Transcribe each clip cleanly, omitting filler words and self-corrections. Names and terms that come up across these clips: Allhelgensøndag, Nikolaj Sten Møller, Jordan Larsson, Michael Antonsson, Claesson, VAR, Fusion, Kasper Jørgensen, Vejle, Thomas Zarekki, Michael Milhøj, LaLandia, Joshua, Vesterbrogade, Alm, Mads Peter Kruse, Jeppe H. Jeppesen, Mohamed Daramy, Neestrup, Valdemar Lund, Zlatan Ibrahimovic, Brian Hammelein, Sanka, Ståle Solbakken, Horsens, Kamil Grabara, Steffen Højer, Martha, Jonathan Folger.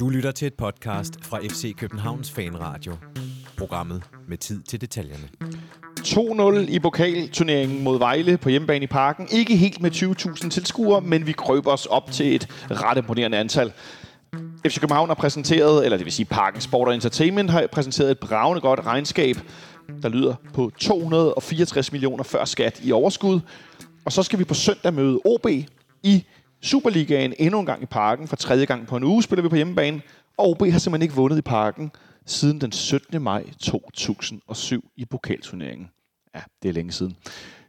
Du lytter til et podcast fra FC Københavns Fanradio. Programmet med tid til detaljerne. 2-0 i pokalturneringen mod Vejle på hjemmebane i Parken. Ikke helt med 20.000 tilskuere, men vi krøber os op til et ret imponerende antal. FC København har præsenteret, eller det vil sige Parken Sport og Entertainment, har præsenteret et bragende godt regnskab, der lyder på 264 millioner før skat i overskud. Og så skal vi på søndag møde OB i Superligaen endnu en gang i Parken. For tredje gang på en uge spiller vi på hjemmebane. Og OB har simpelthen ikke vundet i Parken siden den 17. maj 2007 i pokalturneringen. Ja, det er længe siden.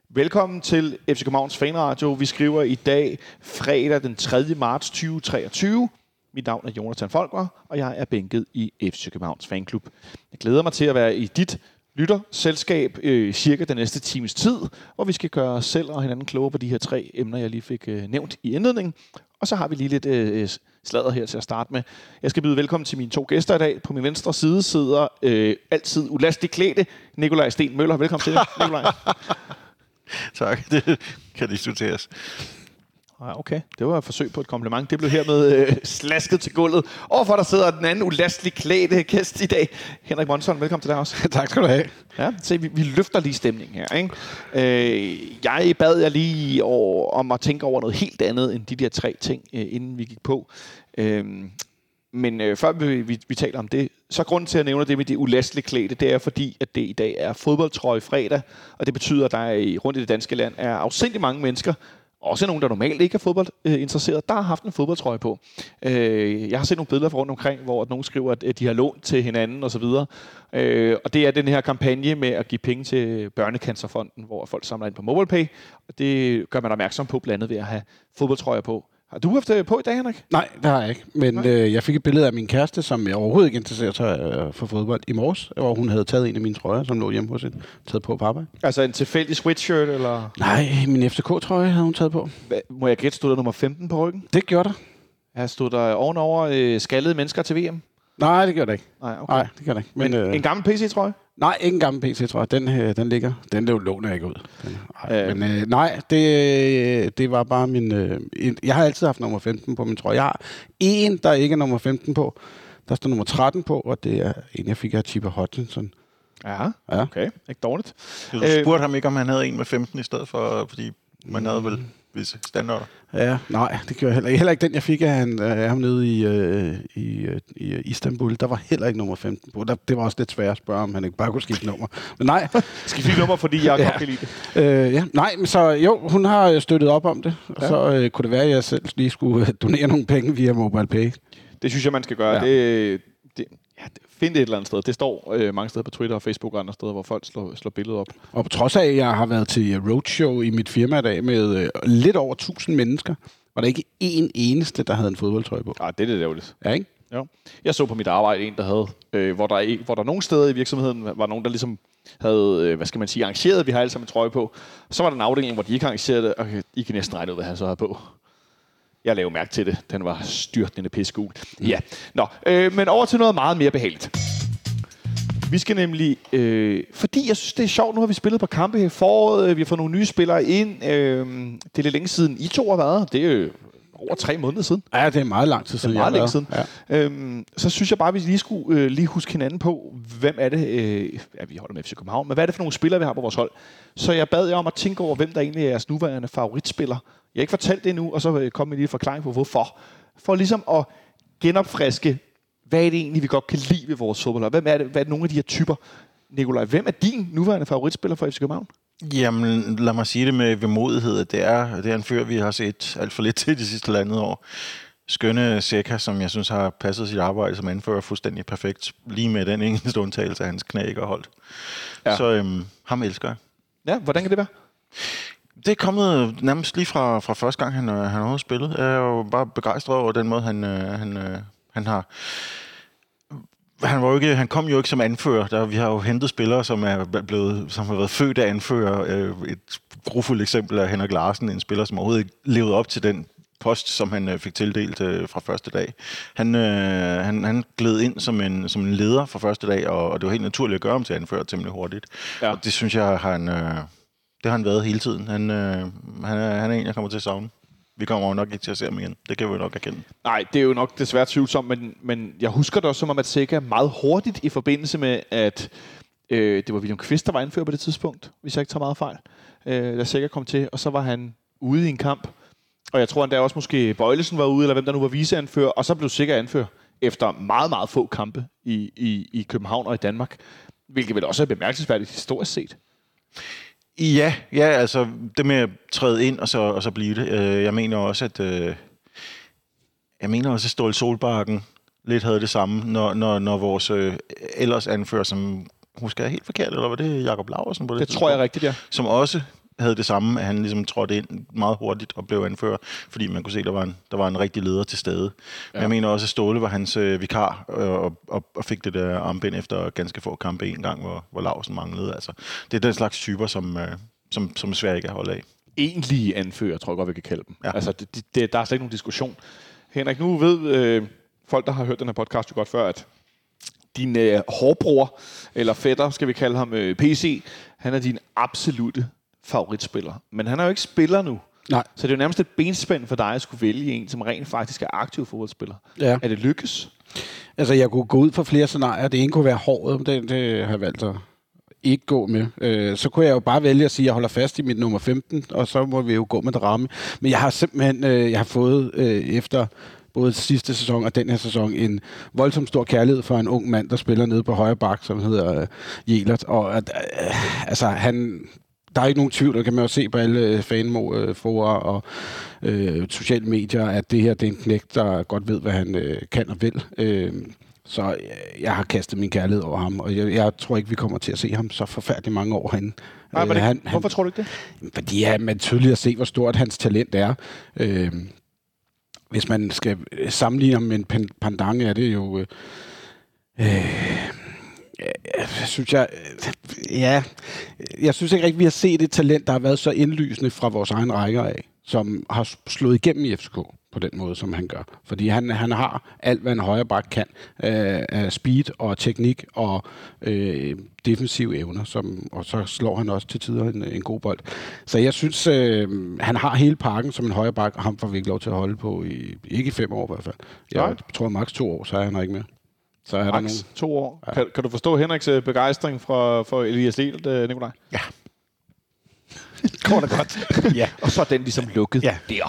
Velkommen til FC Københavns Fanradio. Vi skriver i dag fredag den 3. marts 2023. Mit navn er Jonathan Folger, og jeg er bænket i FC Københavns Fanklub. Jeg glæder mig til at være i dit lytterselskab cirka den næste times tid, hvor vi skal gøre os selv og hinanden klogere på de her tre emner, jeg lige fik nævnt i indledningen. Og så har vi lige lidt sladder her til at starte med. Jeg skal byde velkommen til mine to gæster i dag. På min venstre side sidder altid ulastigt klædte Nikolaj Sten Møller. Velkommen til dig, Nikolaj. Tak, det kan diskuteres. Okay, det var et forsøg på et kompliment. Det blev hermed slasket til gulvet. Overfor der sidder den anden ulastelig klædte gæst i dag. Henrik Monson, velkommen til dig også. Tak skal du have. Ja, se, vi løfter lige stemningen her, ikke? Jeg bad jer lige om at tænke over noget helt andet end de der tre ting, inden vi gik på. Men før vi taler om det, så grunden til at nævne det med det ulastelig klædte, det er fordi, at det i dag er fodboldtrøje fredag. Og det betyder, at der rundt i det danske land er afsindelig mange mennesker, også nogen, der normalt ikke er fodboldinteresseret, der har haft en fodboldtrøje på. Jeg har set nogle billeder fra rundt omkring, hvor nogen skriver, at de har lånt til hinanden osv. Og det er den her kampagne med at give penge til Børnecancerfonden, hvor folk samler ind på MobilePay. Og det gør man opmærksom på, blandt andet ved at have fodboldtrøjer på. Har du haft det på i dag, Henrik? Nej, det har jeg ikke. Men jeg fik et billede af min kæreste, som jeg overhovedet ikke interesserer sig for fodbold i morges, hvor hun havde taget en af mine trøjer, som lå hjemme hos hende, taget på arbejde. Altså en tilfældig sweatshirt, eller? Nej, min FCK-trøje havde hun taget på. Må jeg gætte, stod der nummer 15 på ryggen? Det gjorde der. Ja, stod der ovenover skaldede mennesker til VM? Nej, det gjorde det ikke. Nej, okay. Nej, det gjorde det ikke. Men en gammel PC-trøje? Nej, ikke en gammel PC-trøje. Den ligger. Den låner jeg ikke ud. Det var bare min... jeg har altid haft nummer 15 på min trøje. Jeg har en, der ikke er nummer 15 på. Der står nummer 13 på, og det er en, jeg fik af Chipper Hutchinson. Ja, okay. Ikke dårligt. Du spurgte ham ikke, om han havde en med 15 i stedet for, fordi man havde vel... standarder. Ja, nej, det gjorde jeg heller ikke. Heller ikke den, jeg fik af ham nede i Istanbul. Der var heller ikke nummer 15 på. Det var også lidt svært at spørge, om han ikke bare kunne skifte nummer. Men nej. Skifte nummer, fordi jeg godt kan lide det. Ja. Nej, men så jo, hun har støttet op om det. Og så kunne det være, at jeg selv lige skulle donere nogle penge via MobilePay. Det synes jeg, man skal gøre. Ja. Find det et eller andet sted. Det står mange steder på Twitter og Facebook og andre steder, hvor folk slår billedet op. Og på trods af, at jeg har været til roadshow i mit firma i dag med lidt over 1000 mennesker, var der ikke én eneste, der havde en fodboldtrøje på. Ah, det er ærgerligt. Ja, ikke? Jo. Jeg så på mit arbejde en, der havde, hvor der nogle steder i virksomheden var nogen, der ligesom havde, arrangeret, at vi har alle sammen en trøje på. Så var der en afdeling, hvor de ikke arrangerede det, og I kan næsten regne ud, hvad han så havde på. Jeg lavede mærke til det. Den var styrtende pissegul. Ja. Nå, men over til noget meget mere behageligt. Vi skal nemlig... fordi jeg synes, det er sjovt. Nu har vi spillet på kampe i foråret. Vi har fået nogle nye spillere ind. Det er lidt længe siden I to har været. Det er jo over 3 måneder siden. Ja, det er meget lang tid siden. Det er meget længe siden. Ja. Så synes jeg bare, at vi lige skulle huske hinanden på, hvem er det... vi holder med FC København. Men hvad er det for nogle spillere, vi har på vores hold? Så jeg bad jer om at tænke over, hvem der egentlig er jeres nuværende favoritspiller. Jeg har ikke fortalt det endnu, og så kom en lille forklaring på, hvorfor. For ligesom at genopfriske, hvad er det egentlig, vi godt kan lide ved vores fodboldhold? Hvad er det nogle af de her typer? Nikolaj, hvem er din nuværende favoritspiller for FC København? Jamen, lad mig sige det med vemodighed. Det er en fyr, vi har set alt for lidt til de sidste halvandet år. Skønne Seca, som jeg synes har passet sit arbejde som anfører fuldstændig perfekt. Lige med den eneste undtagelse af hans knæ ikke har holdt. Ja. Så ham elsker jeg. Ja, hvordan kan det være? Det er kommet nærmest lige fra første gang, han har spillet. Jeg er jo bare begejstret over den måde, han har... Han kom jo ikke som anfører. Vi har jo hentet spillere, som har været født af anfører. Et grufuldt eksempel er Henrik Larsen, en spiller, som overhovedet ikke levede op til den post, som han fik tildelt fra første dag. Han gled ind som en leder fra første dag, og det var helt naturligt at gøre ham til anfører temmelig hurtigt. Ja. Og det synes jeg, det har han været hele tiden. Han er en, jeg kommer til at savne. Vi kommer jo nok ikke til at se ham igen. Det kan vi jo nok erkende. Nej, det er jo nok desværre tvivlsomt, men jeg husker det også som om, at Seca meget hurtigt i forbindelse med, at det var William Kvist, der var indført på det tidspunkt, hvis jeg ikke tager meget fejl, da Seca kom til, og så var han ude i en kamp. Og jeg tror endda også måske Bøjlesen var ude, eller hvem der nu var viceanfører, og så blev Seca anfører efter meget, meget få kampe i København og i Danmark, hvilket vel også er bemærkelsesværdigt historisk set. Ja, altså det med at træde ind og så blive det. Jeg mener også, at Ståle Solbakken lidt havde det samme, når vores ellers anfører, som husker jeg helt forkert, eller var det Jakob Laursen på det? Det tror jeg rigtigt, ja. Som også havde det samme, at han ligesom trådte ind meget hurtigt og blev anfører, fordi man kunne se, at der var en rigtig leder til stede. Ja. Men jeg mener også, at Ståle var hans vikar og fik det der armbind efter ganske få kampe en gang, hvor Laursen manglede. Altså, det er den slags typer, som Sverige ikke er holdt af. Egentlige anfører, tror jeg godt, vi kan kalde dem. Ja. Altså, der er slet ikke nogen diskussion. Henrik, nu ved folk, der har hørt den her podcast jo godt før, at din hårbror, eller fætter, skal vi kalde ham, PC, han er din absolute favoritspiller. Men han er jo ikke spiller nu. Nej. Så det er jo nærmest et benspænd for dig at skulle vælge en, som rent faktisk er aktiv fodboldspiller. Ja. Er det lykkes? Altså, jeg kunne gå ud for flere scenarier. Det ene kunne være håret, det har jeg valgt at ikke gå med. Så kunne jeg jo bare vælge at sige, at jeg holder fast i mit nummer 15, og så må vi jo gå med Daramy. Men jeg har simpelthen fået efter både sidste sæson og den her sæson en voldsomt stor kærlighed for en ung mand, der spiller nede på højre bak, som hedder Jelert. Og han... Der er ikke nogen tvivl, der kan man jo se på alle fanforer og sociale medier, at det her det er en knægt, der godt ved, hvad han kan og vil. Så jeg har kastet min kærlighed over ham, og jeg tror ikke, vi kommer til at se ham så forfærdeligt mange år herinde. Nej, hvorfor tror du ikke det? Fordi man tydeligt at se, hvor stort hans talent er. Hvis man skal sammenligne ham med en pandang, er det jo... Jeg synes ikke rigtig, vi har set et talent, der har været så indlysende fra vores egen rækker af, som har slået igennem i FCK på den måde, som han gør. Fordi han har alt, hvad en højre back kan af speed og teknik og defensive evner, og så slår han også til tider en god bold. Så jeg synes, han har hele pakken som en højre back, og ham får vi ikke lov til at holde på ikke i 5 år i hvert fald. Jeg tror maks 2 år, så er han ikke mere. Så er Max, 2 år. Ja. Kan du forstå Henriks begejstring for Elias Lelt, Nikolaj? Ja. Kort og godt. Ja. Og så er den ligesom lukket der.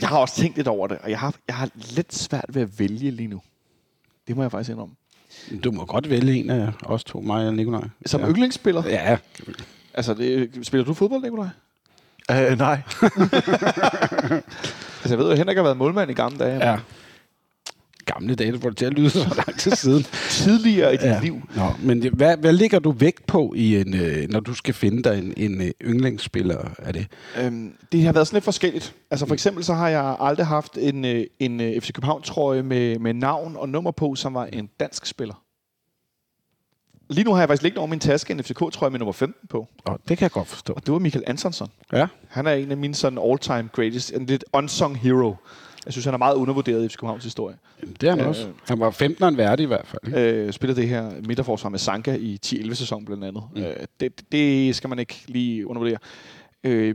Jeg har også tænkt lidt over det, og jeg har lidt svært ved at vælge lige nu. Det må jeg faktisk indrømme. Du må godt vælge en af os to, mig og Nikolaj. Som yndlingsspiller? Ja. Altså, spiller du fodbold, Nikolaj? Nej. Jeg ved jo, Henrik har været målmand i gamle dage. Ja. Gamle dage, hvor det til at lyde så langt til siden. Tidligere i dit liv. Nå, men hvad ligger du vægt på, når du skal finde dig en yndlingsspiller af det? Det har været sådan lidt forskelligt. Altså for eksempel så har jeg aldrig haft en FC København-trøje med navn og nummer på, som var en dansk spiller. Lige nu har jeg faktisk liggende over min taske en FCK-trøje med nummer 15 på. Og det kan jeg godt forstå. Og det var Michael Antonsson. Ja. Han er en af mine sådan all-time greatest, en lidt unsung hero. Jeg synes, han er meget undervurderet i FC Københavns historie. Jamen, det er han også. Han var 15'eren værdig i hvert fald. Spiller det her midterforsvar med Sanka i 10-11-sæsonen blandt andet. Det skal man ikke lige undervurdere.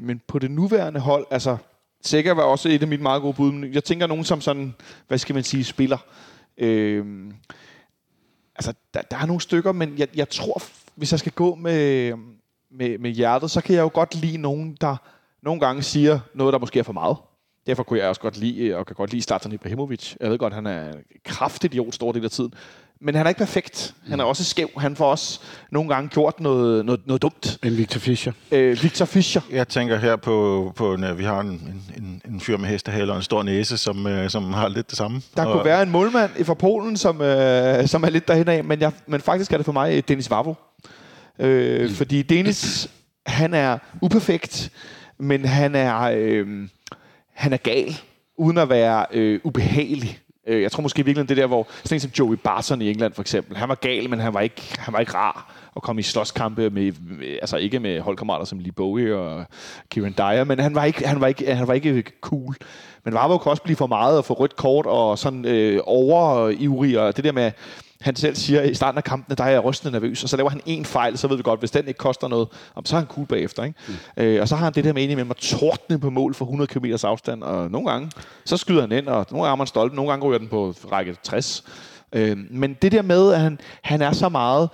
Men på det nuværende hold, altså Seca var også et af mine meget gode bud, men jeg tænker nogen som sådan, hvad skal man sige, spiller. Der er nogle stykker, men jeg tror, hvis jeg skal gå med hjertet, så kan jeg jo godt lide nogen, der nogle gange siger noget, der måske er for meget. Derfor kunne jeg også godt lide, og kan godt lide Zlatan Ibrahimovic. Jeg ved godt, han er en kraftidiot stor del af tiden. Men han er ikke perfekt. Han er også skæv. Han får også nogle gange gjort noget dumt. En Victor Fischer. Jeg tænker her på vi har en fyr med hestehale og en stor næse, som har lidt det samme. Der kunne være en målmand fra Polen, som er lidt derhen af, men faktisk er det for mig Denis Vavro. Fordi Denis, han er uperfekt, men han er... Han er gal, uden at være ubehagelig. Jeg tror måske virkelig det der, hvor sådan en som Joey Barton i England for eksempel, han var gal, men han var ikke rar at komme i slåskampe med altså ikke med holdkammerater som Lee Bowie og Kieran Dyer, men han var ikke cool. Men Varberg kunne også blive for meget og få rødt kort og sådan overivrig, og det der med han selv siger, at i starten af kampene, der er jeg rystende nervøs, og så laver han en fejl, så ved vi godt, hvis den ikke koster noget, så er han cool bagefter. Ikke? Mm. Og så har han det der med enig med at tordne på mål for 100 km afstand, og nogle gange, så skyder han ind, og nogle gange er man stolt, nogle gange ryger den på række 60. Men det der med, at han er så meget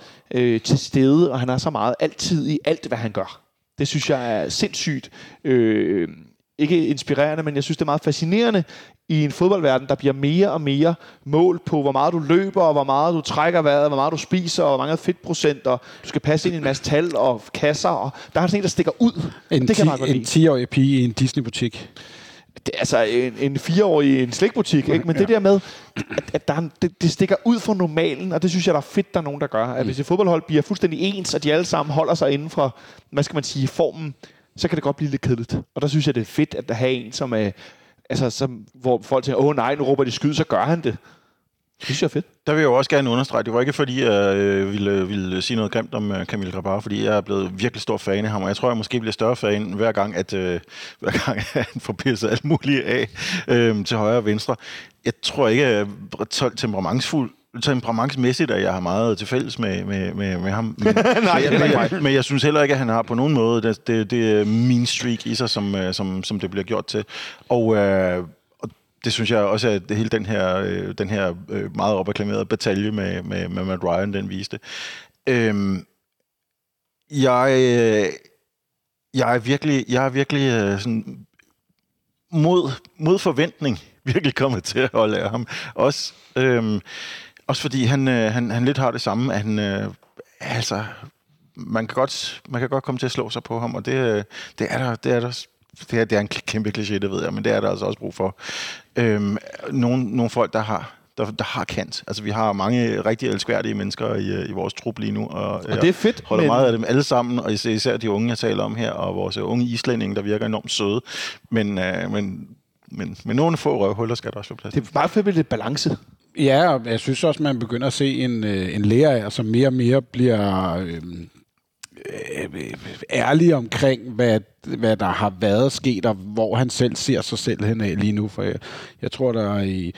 til stede, og han er så meget altid i alt, hvad han gør, det synes jeg er sindssygt. Ikke inspirerende, men jeg synes, det er meget fascinerende i en fodboldverden, der bliver mere og mere mål på, hvor meget du løber, og hvor meget du trækker vejret, hvor meget du spiser, og hvor mange fedtprocent, og du skal passe ind i en masse tal og kasser, og der er sådan en, der stikker ud. En 10-årig pige i en Disney-butik. Altså en 4-årig i en slikbutik, ikke? Men det der med, at det stikker ud fra normalen, og det synes jeg, der er fedt, der er nogen, der gør. At hvis et fodboldhold bliver fuldstændig ens, og de alle sammen holder sig inden for, hvad skal man sige, formen, så kan det godt blive lidt kedeligt. Og der synes jeg, det er fedt, at der har en, som er, altså, hvor folk tænker, åh nej, nu råber de skyd, så gør han det. Det synes jeg er fedt. Der vil jeg jo også gerne understrege, det var ikke fordi, jeg ville sige noget grimt om Kamil Grabara, fordi jeg er blevet virkelig stor fan af ham, og jeg tror, jeg måske bliver større fan hver gang han får pisset alt muligt af til højre og venstre. Jeg tror ikke, jeg er temperamentsmæssigt, at jeg har meget til fælles med ham. Men, nej, men jeg synes heller ikke, at han har på nogen måde det mean streak i sig, som det bliver gjort til. Og det synes jeg også, at hele den her meget opreklamerede batalje med Matt Ryan, den viste. Jeg er virkelig sådan mod forventning virkelig kommet til at holde af ham. Også fordi han lidt har det samme, at han man kan godt komme til at slå sig på ham, og det er en kæmpe kliché, det ved jeg, men det er der altså også brug for. Nogle folk der har kant. Altså vi har mange rigtig elskværdige mennesker i vores trup lige nu, og det er fedt, holder meget af dem alle sammen, og især de unge jeg taler om her, og vores unge islændinge, der virker enormt søde, men nogle få røvhuller skal der også være plads. Det er meget fedt med lidt balance. Ja, og jeg synes også, man begynder at se en lærer, som mere og mere bliver ærlig omkring, hvad der har været sket, og hvor han selv ser sig selv henad lige nu. For jeg tror, der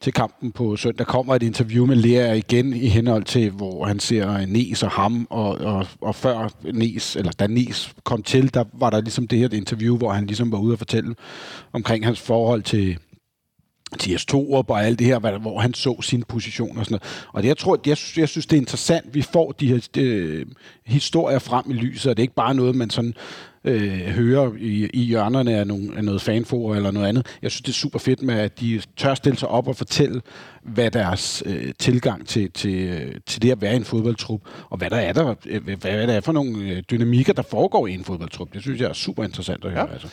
til kampen på søndag kommer et interview med lærer igen i henhold til, hvor han ser Nis og ham, og før Nis, eller da Nis kom til, der var der ligesom det her interview, hvor han ligesom var ude og fortælle omkring hans forhold til S2 og alt det her, hvor han så sin position og sådan noget. Og det, jeg synes, det er interessant, vi får de her historier frem i lyset, og det er ikke bare noget, man sådan hører i hjørnerne af noget fanfor eller noget andet. Jeg synes, det er super fedt med, at de tør stille sig op og fortælle, hvad deres tilgang til det at være i en fodboldtrup, og hvad der er for nogle dynamikker, der foregår i en fodboldtrup. Det synes jeg er super interessant at høre. Ja. Altså.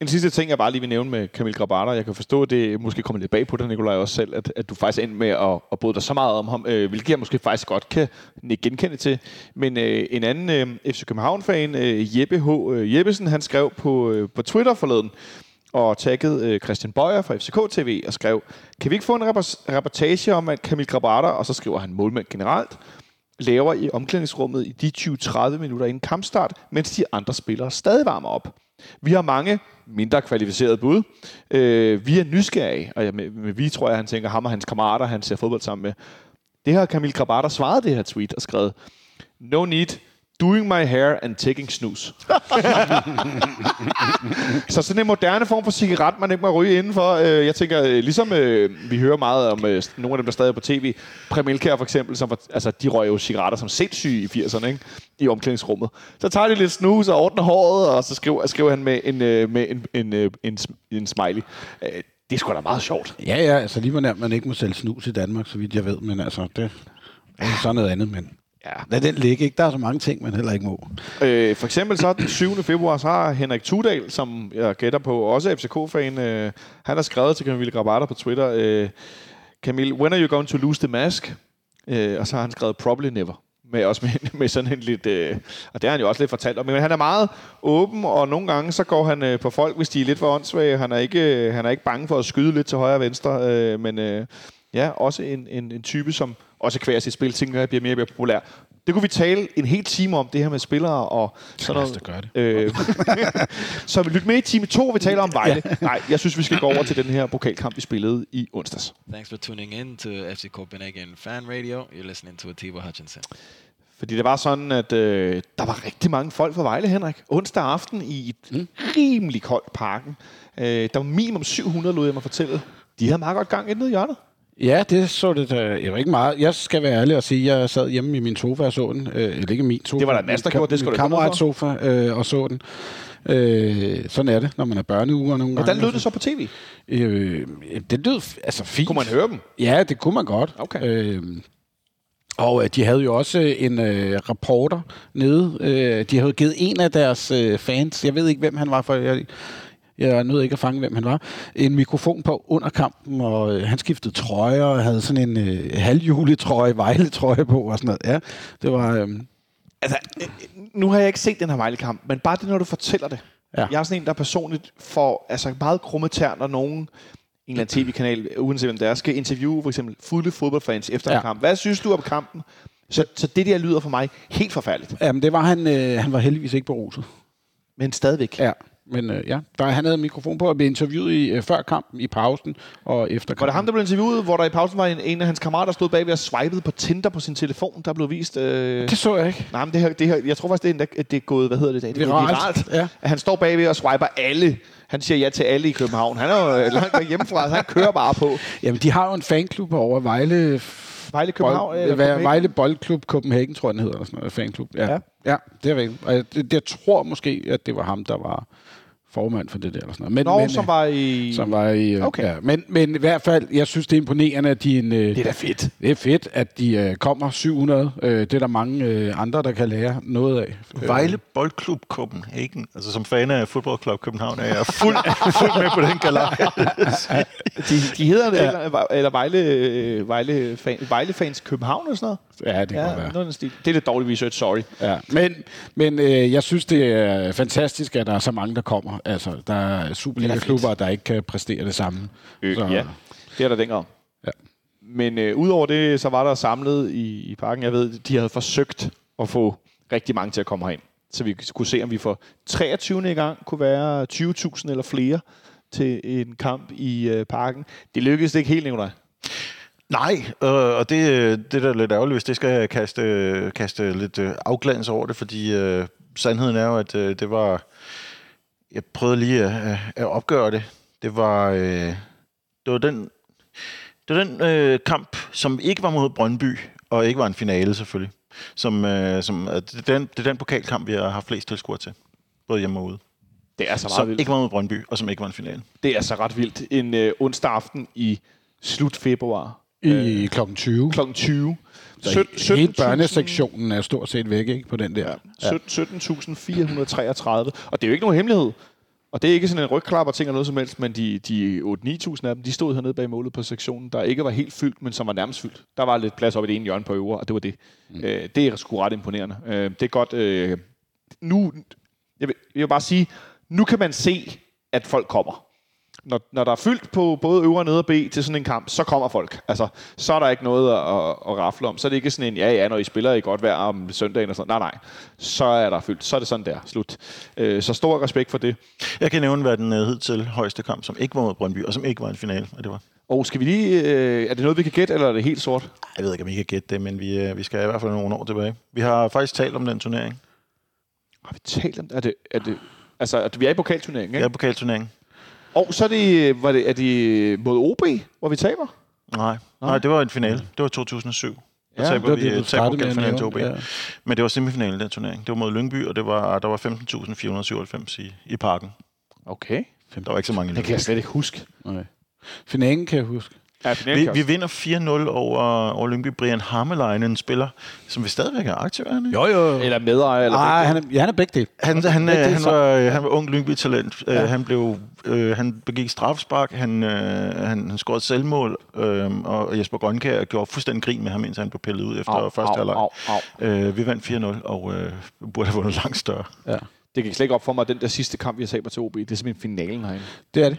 En sidste ting, jeg bare lige vil nævne med Kamil Grabara, jeg kan forstå, at det måske kommer lidt bag på dig, Nikolaj, også selv, at du faktisk er endt med at bryde dig så meget om ham, hvilket jeg måske faktisk godt kan genkende til. Men en anden FC København-fan, Jeppe H. Jeppesen, han skrev på Twitter forleden, og taggede Christian Bøjer fra FCK TV og skrev, kan vi ikke få en reportage om, at Kamil Grabara, og så skriver han målmænd generelt, laver i omklædningsrummet i de 20-30 minutter inden kampstart, mens de andre spillere stadig varmer op. Vi har mange mindre kvalificerede bud. Vi er nysgerrige, og med vi tror jeg, han tænker ham og hans kammerater, han ser fodbold sammen med. Det har Kamil Grabara svaret det her tweet og skrevet, no need, doing my hair and taking snus. Så sådan en moderne form for cigaret, man ikke må ryge indenfor. Jeg tænker, ligesom vi hører meget om nogle af dem, der stadig er på tv. Prem Elkjær for eksempel, som de røg jo cigaretter som sindssyge i 80'erne, ikke? I omklædningsrummet. Så tager de lidt snus og ordner håret, og så skriver han med en smiley. Det er sgu da meget sjovt. Ja, altså lige hvordan man ikke må sælge snus i Danmark, så vidt jeg ved, men altså, det er sådan noget andet, men... Ja, lad den ligge, ikke? Der er så mange ting, man heller ikke må. For eksempel så den 7. februar, så har Henrik Tudal, som jeg gætter på, også FCK-fan, han har skrevet til Kamil Grabara på Twitter, Kamil, when are you going to lose the mask? Og så har han skrevet, probably never. Med sådan en lidt... og det har han jo også lidt fortalt om. Men han er meget åben, og nogle gange så går han på folk, hvis de er lidt for åndssvage. Han er ikke bange for at skyde lidt til højre og venstre, men... ja, også en type, som også kvær sit spil, tænker jeg, bliver mere populær. Det kunne vi tale en hel time om, det her med spillere og sådan noget. Så lyt med i time 2, vi taler om Vejle. Nej, jeg synes, vi skal gå over til den her pokalkamp, vi spillede i onsdags. Thanks for tuning in to FC Copenhagen Fan Radio. You're listening to Chipper Hutchinson. Fordi det var sådan, at der var rigtig mange folk fra Vejle, Henrik. Onsdag aften i et rimelig koldt Parken. Der var minimum 700, lod jeg mig fortælle. De havde meget godt gang i nede i hjørnet. Ja, det så det jo ikke meget. Jeg skal være ærlig og sige, at jeg sad hjemme i min sofa og så den. Eller ikke min sofa. Det var der en masse, der gjorde det. Min kammerats sofa og så den. Sådan er det, når man er børneuger nogle gange. Hvordan lød det så på tv? Det lød altså fint. Kunne man høre dem? Ja, det kunne man godt. Okay. Og de havde jo også en reporter nede. De havde givet en af deres fans, jeg ved ikke, hvem han var, for jeg nåede ikke at fange, hvem han var, en mikrofon på under kampen, og han skiftede trøjer, og havde sådan en halvjuletrøje, Vejle-trøje på, og sådan noget. Ja, det var... Altså, nu har jeg ikke set den her Vejle-kamp, men bare det, når du fortæller det. Ja. Jeg er sådan en, der personligt får altså, meget krumme tær, når nogen... en eller anden tv-kanal, uanset hvem det er, skal interviewe for eksempel fulde fodboldfans efter en kamp. Hvad synes du om kampen? Så det der lyder for mig helt forfærdeligt. Jamen, det var han. Han var heldigvis ikke beruset. Men stadigvæk. Ja, men ja. Der, han havde en mikrofon på og blev interviewet i, før kampen, i pausen og efter kampen. Var det ham, der blev interviewet, hvor der i pausen var en af hans kammerater, der stod bagved og swipede på Tinder på sin telefon, der blev vist... Det så jeg ikke. Nej, men det her, jeg tror faktisk, det er gået, hvad hedder det? Det er viralt. Ja. At han står bagved og swiper alle... Han siger ja til alle i København. Han er jo langt væk hjemmefra, så han kører bare på. Jamen, de har jo en fanklub over Vejle Boldklub Copenhagen, tror jeg, den hedder. Eller sådan noget. Fanklub. Ja, det er rigtigt. Og jeg tror måske, at det var ham, der var formand for det der. Eller sådan noget. Som var i... Okay. Ja. Men i hvert fald, jeg synes, det er imponerende, at de... det er da fedt. Det er fedt, at de kommer 700. Det er der mange andre, der kan lære noget af. Vejle Boldklub Copenhagen. Altså som fan af fodboldklub København er jeg fuldt med på den galej. de hedder det, eller Vejle fans København eller sådan noget? Ja, det kan være. Noget stil. Det er det dårlige research, sorry. Ja. Men jeg synes, det er fantastisk, at der er så mange, der kommer. Altså, der er Superliga-klubber, der ikke kan præstere det samme. Ja, det er der dengang. Ja. Men udover det, så var der samlet i Parken. Jeg ved, de havde forsøgt at få rigtig mange til at komme herind. Så vi kunne se, om vi for 23. i gang kunne være 20.000 eller flere til en kamp i Parken. Det lykkedes ikke helt, Nikolaj. Nej, og det der er lidt ærgerligt, det skal jeg kaste lidt afglans over det, fordi sandheden er jo, at det var... Jeg prøvede lige at opgøre det. Det var den kamp, som ikke var mod Brøndby, og ikke var en finale selvfølgelig. Det er den pokalkamp, vi har flest tilskuere til, både hjemme og ude. Det er så meget vildt. Som ikke var mod Brøndby, og som ikke var en finale. Det er så ret vildt. En onsdag aften i slut februar. I klokken 20. Klokken 20. Hele børnesektionen er stort set væk, ikke, på den der. Ja. 17.433. Og det er jo ikke nogen hemmelighed. Og det er ikke sådan en rygklap og ting eller noget som helst, men de 8-9.000 af dem, de stod hernede bag målet på sektionen, der ikke var helt fyldt, men som var nærmest fyldt. Der var lidt plads op i det ene hjørne på øvre, og det var det. Det er sgu ret imponerende. Det er godt. Nu, jeg vil bare sige, nu kan man se, at folk kommer. Når der er fyldt på både øvre og nede og B til sådan en kamp, så kommer folk. Altså, så er der ikke noget at rafle om. Så er det ikke sådan en, når I spiller i godt vejr om søndagen og sådan. Nej. Så er der fyldt. Så er det sådan der. Slut. Så stor respekt for det. Jeg kan nævne, hvad den hed til højeste kamp, som ikke var mod Brøndby, og som ikke var en finale. Og det var. Skal vi lige... er det noget, vi kan gætte, eller er det helt sort? Jeg ved ikke, om vi kan gætte det, men vi skal i hvert fald nogle år tilbage. Vi har faktisk talt om den turnering. Har vi talt om det? Er det altså, at vi er i pokalturneringen, ikke? Vi er i pokalturneringen. Og så er de mod OB, hvor vi taber? Nej, det var en finale. Det var 2007. Der taber vi finalen til OB. Ja. Men det var semifinalen, den turnering. Det var mod Lyngby, og der var 15.497 i Parken. Okay. Der var ikke så mange i Lyngby. Det kan jeg slet ikke huske. Okay. Finalen kan jeg huske. Ja, vi vinder 4-0 over Lyngby. Brian Hammelein, en spiller, som vi stadigvæk er aktiv, er han ikke? Jo. Eller medejer. Han er begge dele. Han var ung Lyngby-talent. Ja. Han begik straffespark, han scorede selvmål, og Jesper Grønkjær gjorde fuldstændig grin med ham, indtil han blev pillet ud efter første halvleg. Vi vandt 4-0, og burde have vundet langt større. Ja. Det gik slet ikke op for mig, den der sidste kamp, vi har tabt til OB, det er simpelthen finalen herinde. Det er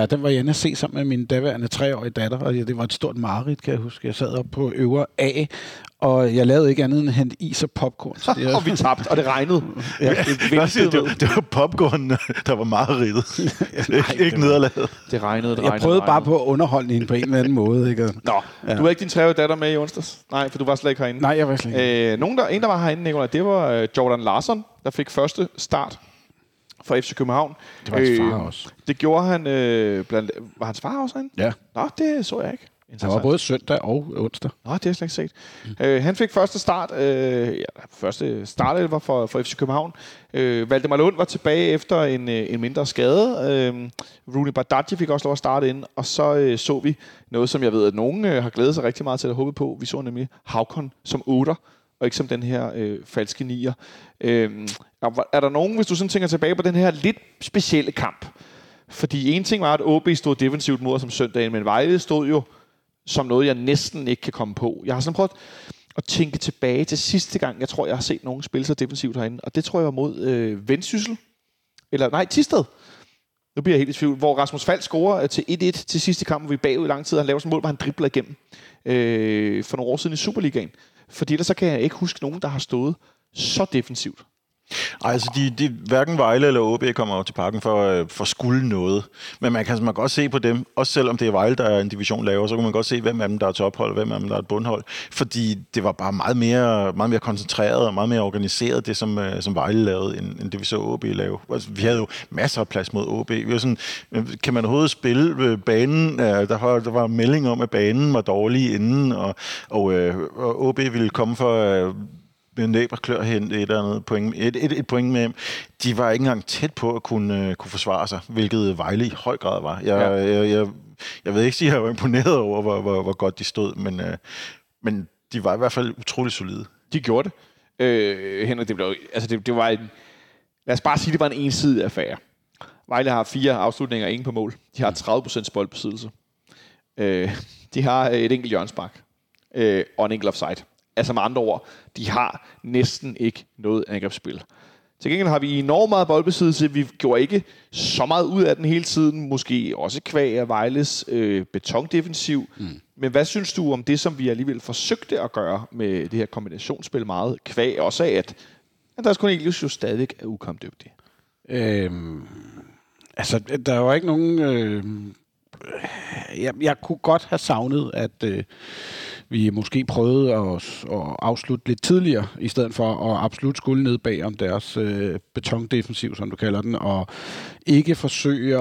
det. Den var jeg inde at se sammen med min daværende 3-årige datter, og det var et stort mareridt, kan jeg huske. Jeg sad oppe på øvre A, Og jeg lavede ikke andet end at hente is og popcorn. Det og vi tabte, og det regnede. Ja, det var popcorn, der var meget riddet. Ikke nederlaget. Det regnede, Jeg prøvede bare på at underholde hende på en eller anden måde. Ikke? Nå, ja. Du var ikke din treårige datter med i onsdags? Nej, for du var slet ikke herinde. Nej, jeg var slet ikke. En, der var herinde, Nikolaj, det var Jordan Larsson, der fik første start for FC København. Det var hans far også. Det gjorde han blandt... Var hans far også herinde? Ja. Nå, det så jeg ikke. Han var både søndag og onsdag. Nå, det har jeg slet ikke set. Han fik første start var for FC København. Valdemar Lund var tilbage efter en mindre skade. Rooney Bardghji fik også lov at starte ind. Og så vi noget, som jeg ved, at nogen har glædet sig rigtig meget til at håbe på. Vi så nemlig Havkon som 8'er, og ikke som den her falske 9'er. Er der nogen, hvis du sådan tænker tilbage på den her lidt specielle kamp? Fordi en ting var, at OB stod defensivt mod som søndagen, men Vejle stod jo som noget, jeg næsten ikke kan komme på. Jeg har sådan prøvet at tænke tilbage til sidste gang, jeg tror, jeg har set nogen spille så defensivt herinde. Og det tror jeg var mod Vendsyssel. Eller nej, Thisted. Nu bliver jeg helt i tvivl. Hvor Rasmus Falk scorer til 1-1 til sidste kamp, hvor vi bagud i lang tid. Han laver sådan et mål, hvor han dribler igennem for nogle år siden i Superligaen. Fordi ellers så kan jeg ikke huske nogen, der har stået så defensivt. Ej, altså de hverken Vejle eller OB kommer jo til Parken for at skulle noget. Men man kan godt se på dem, også selvom det er Vejle, der er en division lavere, så kan man godt se, hvem af dem, der er tophold, og hvem af dem, der er et bundhold. Fordi det var bare meget mere koncentreret og meget mere organiseret, det som Vejle lavede, end det vi så OB lave. Altså, vi havde jo masser af plads mod OB. Vi var sådan, kan man overhovedet spille banen? Der var melding om, at banen var dårlig inden, og OB ville komme for... næb og klør hente et eller andet point, et point med dem. De var ikke engang tæt på at kunne forsvare sig, hvilket Vejle i høj grad var. Jeg ved ikke sige, at jeg var imponeret over, hvor godt de stod, men de var i hvert fald utrolig solide. De gjorde det. Henrik, det var en... Lad os bare sige, det var en ensidig affære. Vejle har 4 afslutninger og ingen på mål. De har 30% boldbesiddelse. De har et enkelt hjørnespark. Og en enkelt offside. Altså med andre ord, de har næsten ikke noget angrebsspil. Til gengæld har vi enormt meget boldbesiddelse. Vi gjorde ikke så meget ud af den hele tiden. Måske også kvæg af Vejles betondefensiv. Mm. Men hvad synes du om det, som vi alligevel forsøgte at gøre med det her kombinationsspil meget kvæg? Også af, at Andreas Cornelius jo stadig er ukampdygtig. Der var ikke nogen... Jeg kunne godt have savnet, at... Vi måske prøvede at afslutte lidt tidligere, i stedet for at absolut skulle ned bag om deres betondefensiv, som du kalder den, og ikke forsøge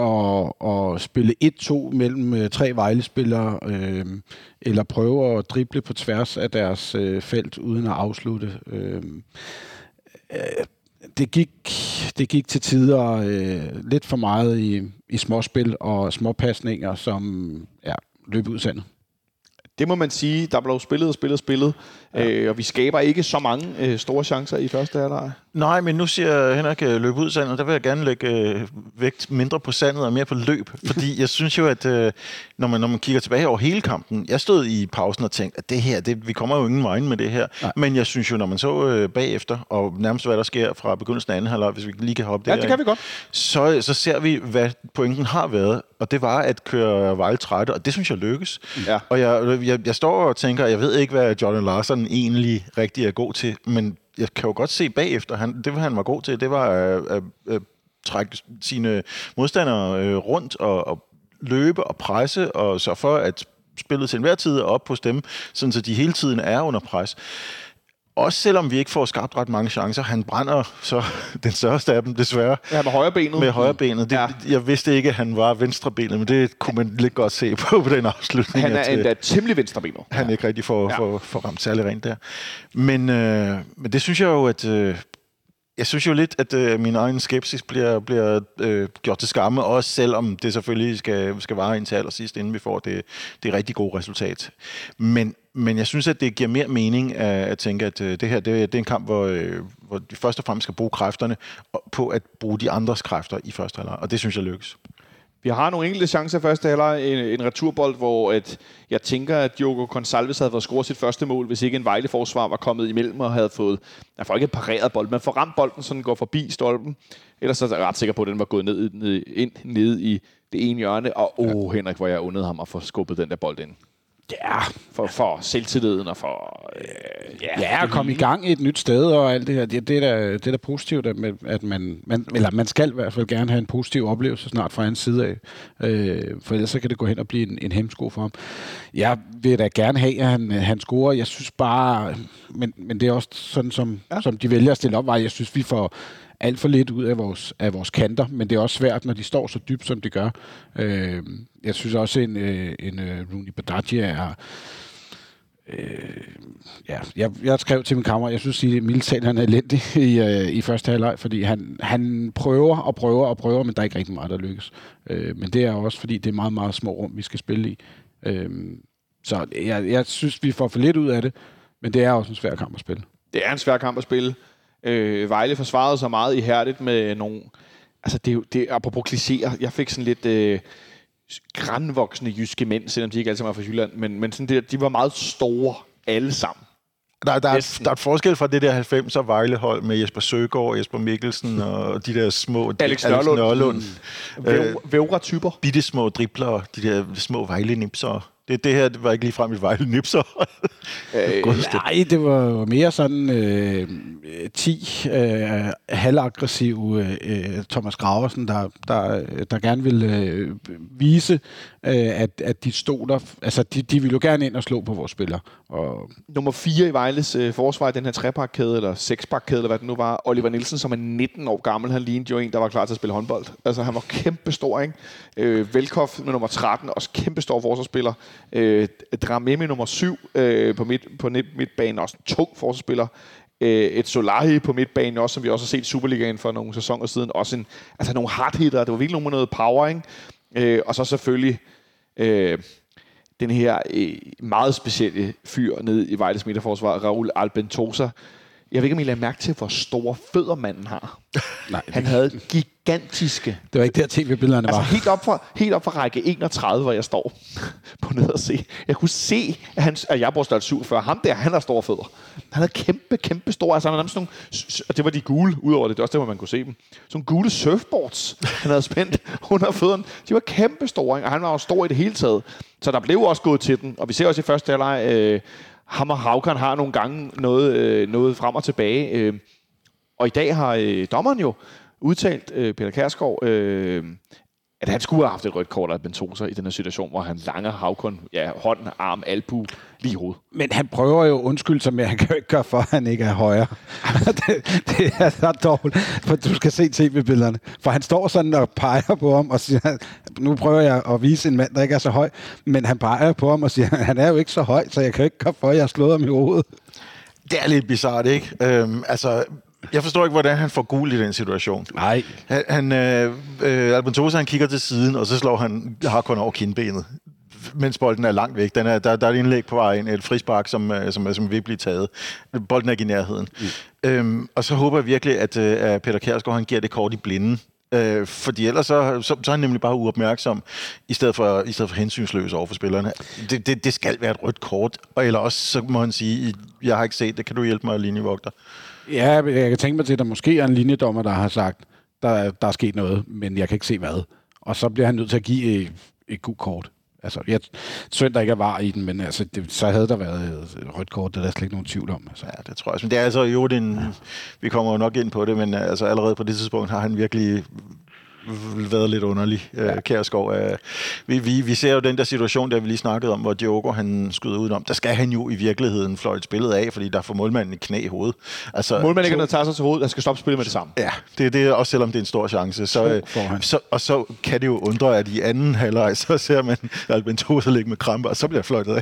at spille 1-2 mellem 3 Vejle-spillere, eller prøve at drible på tværs af deres felt, uden at afslutte. Det gik til tider lidt for meget i småspil og småpasninger, som løb ud sandet. Det må man sige, der blev spillet, ja. Og vi skaber ikke så mange store chancer i første halvleg. Nej, men nu siger Henrik løb ud sandet, der vil jeg gerne lægge vægt mindre på sandet og mere på løb, fordi jeg synes jo, at når man kigger tilbage over hele kampen, jeg stod i pausen og tænkte, at det her, vi kommer jo ingen vej med det her, nej. Men jeg synes jo, når man så bagefter, og nærmest hvad der sker fra begyndelsen af anden halvleg, hvis vi lige kan hoppe det kan vi godt. Så ser vi, hvad pointen har været, og det var at køre Vejle trætte, og det synes jeg lykkes. Ja. Og jeg står og tænker, jeg ved ikke, hvad Jordan Larsson egentlig rigtig er god til, men jeg kan jo godt se bagefter, han var god til, det var at trække sine modstandere rundt og løbe og presse, og sørge for, at spillet til enhver tid er op hos dem, sådan så de hele tiden er under pres. Også selvom vi ikke får skabt ret mange chancer. Han brænder så den største af dem, desværre. Ja, med højrebenet. Ja. Jeg vidste ikke, at han var venstrebenet, men det kunne man lidt godt se på den afslutning. Han er endda temmelig venstrebenet. Han ikke rigtig får ramt særlig rent der. Men det synes jeg jo, at... Jeg synes jo lidt, at min egen skepsis bliver gjort til skamme, også selvom det selvfølgelig skal vare indtil allersidst, inden vi får det rigtig gode resultat. Men jeg synes, at det giver mere mening at tænke, at det her det er en kamp, hvor de først og fremmest skal bruge kræfterne på at bruge de andres kræfter i første halvleg, og det synes jeg lykkes. Vi har nogle enkelte chancer i første halvleg, en returbold, hvor jeg tænker, at Diogo Gonçalves havde fået scoret sit første mål, hvis ikke en Vejle-forsvar var kommet imellem og havde fået... Jeg får ikke pareret bolden, men får ramt bolden, så den går forbi stolpen. Ellers er jeg ret sikker på, at den var gået ned i det ene hjørne, og Henrik, hvor jeg undede ham at få skubbet den der bold ind. Ja, for selvtilliden og for at komme i gang et nyt sted og alt det her. Det er da positivt, at man skal i hvert fald gerne have en positiv oplevelse snart fra hans side af. For ellers så kan det gå hen og blive en hemsko for ham. Jeg vil da gerne have, at han scorer. Jeg synes bare, men det er også sådan, som de vælger at stille op, var jeg synes, vi får alt for lidt ud af vores kanter, men det er også svært, når de står så dybt, som de gør. Jeg synes også, en Rooney Bardghji er... Jeg skrev til min kammerat, jeg synes, at mildt talt, han er elendig i første halvleg, fordi han prøver, men der er ikke rigtig meget, der lykkes. Men det er også, fordi det er meget, meget små rum, vi skal spille i. Så jeg synes, vi får for lidt ud af det, men det er også en svær kamp at spille. Det er en svær kamp at spille. Vejle forsvarede sig meget ihærdigt med nogle... Altså, det apropos klichéer. Jeg fik sådan lidt grænvoksende jyske mænd, selvom de ikke alle sammen er fra Jylland, men sådan det, de var meget store alle sammen. Der er et forskel fra det der 90'er Vejlehold med Jesper Søgaard, Jesper Mikkelsen og de der små... Alex Nørlund. Vævre-typer. Bittesmå dribler, de der små Vejle-nipser. Det her det var ikke lige frem i Vejle nipser. Nej, det var mere sådan 10 halvaggressive Thomas Graversen, der gerne ville vise, at de stod der. Altså, de ville jo gerne ind og slå på vores spillere. Og nummer 4 i Vejles forsvar i den her trepakkæde, eller sekspakkæde, eller hvad det nu var, Oliver Nielsen, som er 19 år gammel, han lignede jo en, der var klar til at spille håndbold. Altså, han var kæmpestor, ikke? Velkoff med nummer 13, også kæmpestor forsvarsspiller. Daramy med nummer 7 på midtbanen, også en tung forsvarsspiller. Et Solari på midtbanen også, som vi også har set Superligaen for nogle sæsoner siden. Også nogle hardhitter, det var virkelig nogen med noget power, ikke? Og så selvfølgelig den her meget specielle fyr nede i Vejles midterforsvar, Raúl Albentosa. Jeg ved ikke, om I lader mærke til, hvor store fødder manden har. Nej, han havde gigantiske... Det var ikke der tv-billederne var. Altså helt op fra række 31, hvor jeg står på ned og se. Jeg kunne se, at jeg bor størrelse 47. Ham der, han har store fødder. Han havde kæmpe store... Altså, han havde sådan nogle, og det var de gule, udover det. Det var også der, man kunne se dem. Sådan gule surfboards, han havde spændt under fødderne. De var kæmpe store, og han var jo stor i det hele taget. Så der blev også gået til den. Og vi ser også i første halvleg... Ham og Havkon har nogle gange noget frem og tilbage. Og i dag har dommeren jo udtalt, Peter Kærskov, at han skulle have haft et rødt kort af Bentosa i den her situation, hvor han langer Havkon, ja, hånd, arm, albu, lige hoved. Men han prøver jo undskyld sig med, at han kan jo ikke gøre for, at han ikke er højere. det er så dårligt, for du skal se tv-billederne. For han står sådan og peger på ham og siger, nu prøver jeg at vise en mand, der ikke er så høj, men han peger på ham og siger, han er jo ikke så høj, så jeg kan jo ikke gøre for, at jeg har slået ham i hovedet. Det er lidt bizarrt, ikke? Jeg forstår ikke, hvordan han får gul i den situation. Nej. Albentosa, han kigger til siden, og så slår han Havkon over kindbenet, mens bolden er langt væk. Der er et indlæg på vej ind, et frispark, som vil blive taget. Bolden er i nærheden. Mm. Og så håber jeg virkelig, at Peter Kjærsgaard, han giver det kort i blinde. Fordi ellers så er han nemlig bare uopmærksom, i stedet for hensynsløs over for spillerne. Det skal være et rødt kort, og eller også så må han sige, jeg har ikke set det, kan du hjælpe mig, linjevogter? Ja, jeg kan tænke mig til, at der måske er en linjedommer, der har sagt, der er sket noget, men jeg kan ikke se hvad. Og så bliver han nødt til at give et gult kort. Altså, jeg synes, der ikke er var i den, men altså, så havde der været rødt kort, det er der slet ikke nogen tvivl om. Altså. Ja, det tror jeg. Men det er altså jo, vi kommer jo nok ind på det, men altså, allerede på det tidspunkt har han virkelig været lidt underlig, Kærskov. Vi ser jo den der situation, der vi lige snakkede om, hvor Diogo, han skyder udenom. Der skal han jo i virkeligheden fløjte spillet af, fordi der får målmanden et knæ i hovedet. Altså, målmanden ikke noget tager sig til hovedet, der skal stoppe spillet med det samme. Ja, det er også selvom det er en stor chance. Så kan det jo undre, at i anden halvleg, så ser man Albentosa ligge med kramper, og så bliver fløjtet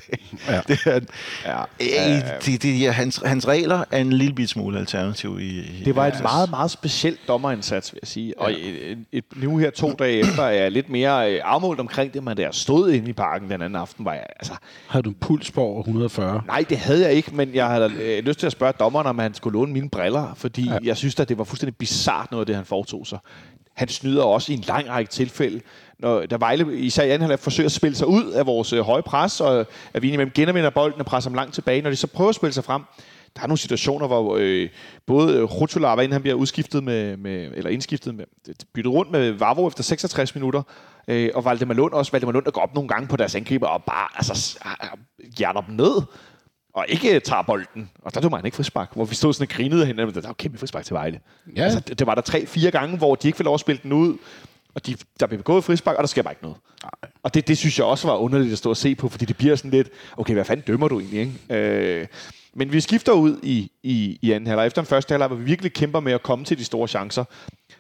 af. Ja. Hans regler er en lille bit smule alternativ. Det var et meget, meget specielt dommerindsats, vil jeg sige. Og nu her 2 dage efter er jeg lidt mere afmålt omkring det, men da jeg stod inde i Parken den anden aften, var jeg altså... Havde du en puls på over 140? Nej, det havde jeg ikke, men jeg havde lyst til at spørge dommeren, om han skulle låne mine briller, fordi jeg synes, at det var fuldstændig bizarrt noget af det, han foretog sig. Han snyder også i en lang række tilfælde, da Vejle især i anden halvleg forsøger at spille sig ud af vores høje pres, og at vi indimellem genvinder bolden og presser dem langt tilbage. Når de så prøver at spille sig frem, der er nogle situationer, hvor både Rotula, inden han bliver udskiftet med byttet rundt med Vavro efter 66 minutter, og Valdemar Lund, der går op nogle gange på deres angriber og bare hjerner dem ned, og ikke tager bolden. Og der tog man ikke frispark, hvor vi stod sådan og grinede af hinanden, der var kæmpe frispark til Vejle. Ja. Altså, det var der 3-4 gange, hvor de ikke ville overspille den ud, og der blev begået frispark, og der sker bare ikke noget. Nej. Og det synes jeg også var underligt at stå og se på, fordi det bliver sådan lidt, okay, hvad fanden dømmer du egentlig, ikke? Men vi skifter ud i anden halvleg efter den første halvleg, hvor vi virkelig kæmper med at komme til de store chancer.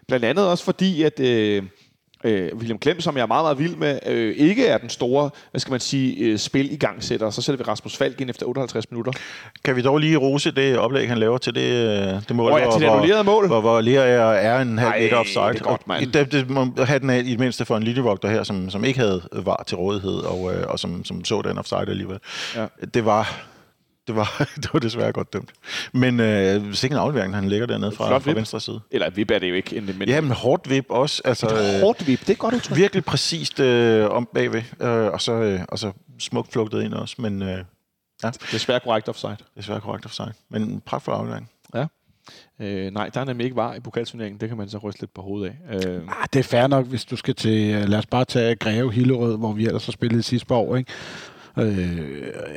Blandt andet også fordi, at William Klem, som jeg er meget, meget vild med, ikke er den store, hvad skal man sige, spil i gang sætter. Så sætter vi Rasmus Falk ind efter 58 minutter. Kan vi dog lige rose det oplæg, han laver til det mål? Til det annullerede mål? Hvor Lea er en halv meter offside. Det er godt, mand. Det må have den af, i det mindste for en linjevogter her, som ikke havde VAR til rådighed, og som så den offside alligevel. Ja. Det var desværre godt dømt. Men sikkert en aflevering, han ligger dernede fra venstre side. Eller vip er det jo ikke. Men hårdt vip også. Altså, hårdt vip, det er godt udtryk. Virkelig præcist om bagved, og så smukt flugtet ind også. Men, ja. Desværre korrekt offside. Men pragtfuld aflevering. Ja. Nej, der er nemlig ikke VAR i pokalturneringen. Det kan man så ryste lidt på hovedet af. Det er fair nok, hvis du skal til... Lad os bare tage Greve Hillerød, hvor vi ellers har spillet sidste år, ikke?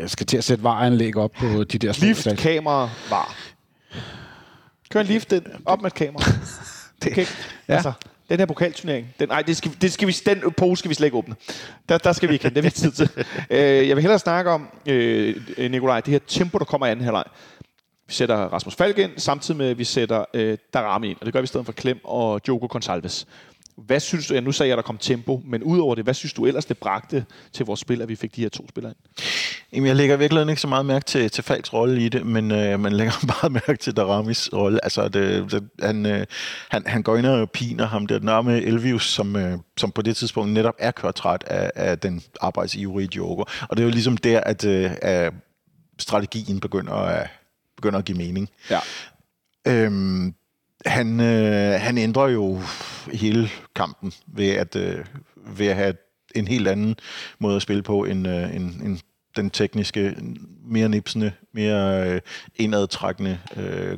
Jeg skal til at sætte vareanlæg op på de der... Lift, kamera, var. Kør en lift ind, op med et kamera. Okay. Ja. Altså, den her pokalturnering, den pose skal vi slet ikke åbne. Der skal vi ikke, det er vi tid til. Jeg vil hellere snakke om, Nikolaj, det her tempo, der kommer i anden halvleg. Vi sætter Rasmus Falk ind, samtidig med, at vi sætter Daramy ind. Og det gør vi i stedet for Klem og Diogo Gonçalves. Hvad synes du, nu sagde jeg, at der kom tempo, men udover det, hvad synes du ellers, det bragte til vores spil, at vi fik de her 2 spillere ind? Jamen, jeg lægger virkelig ikke så meget mærke til Falks rolle i det, men man lægger meget mærke til Daramis rolle. Altså, han går ind og piner ham der nærme Elvius, som på det tidspunkt netop er kørt træt af den arbejdsivrige Diogo. Og det er jo ligesom der, at strategien begynder at give mening. Ja. Han ændrer jo hele kampen ved at have en helt anden måde at spille på end den tekniske, mere nipsende, mere indadtrækkende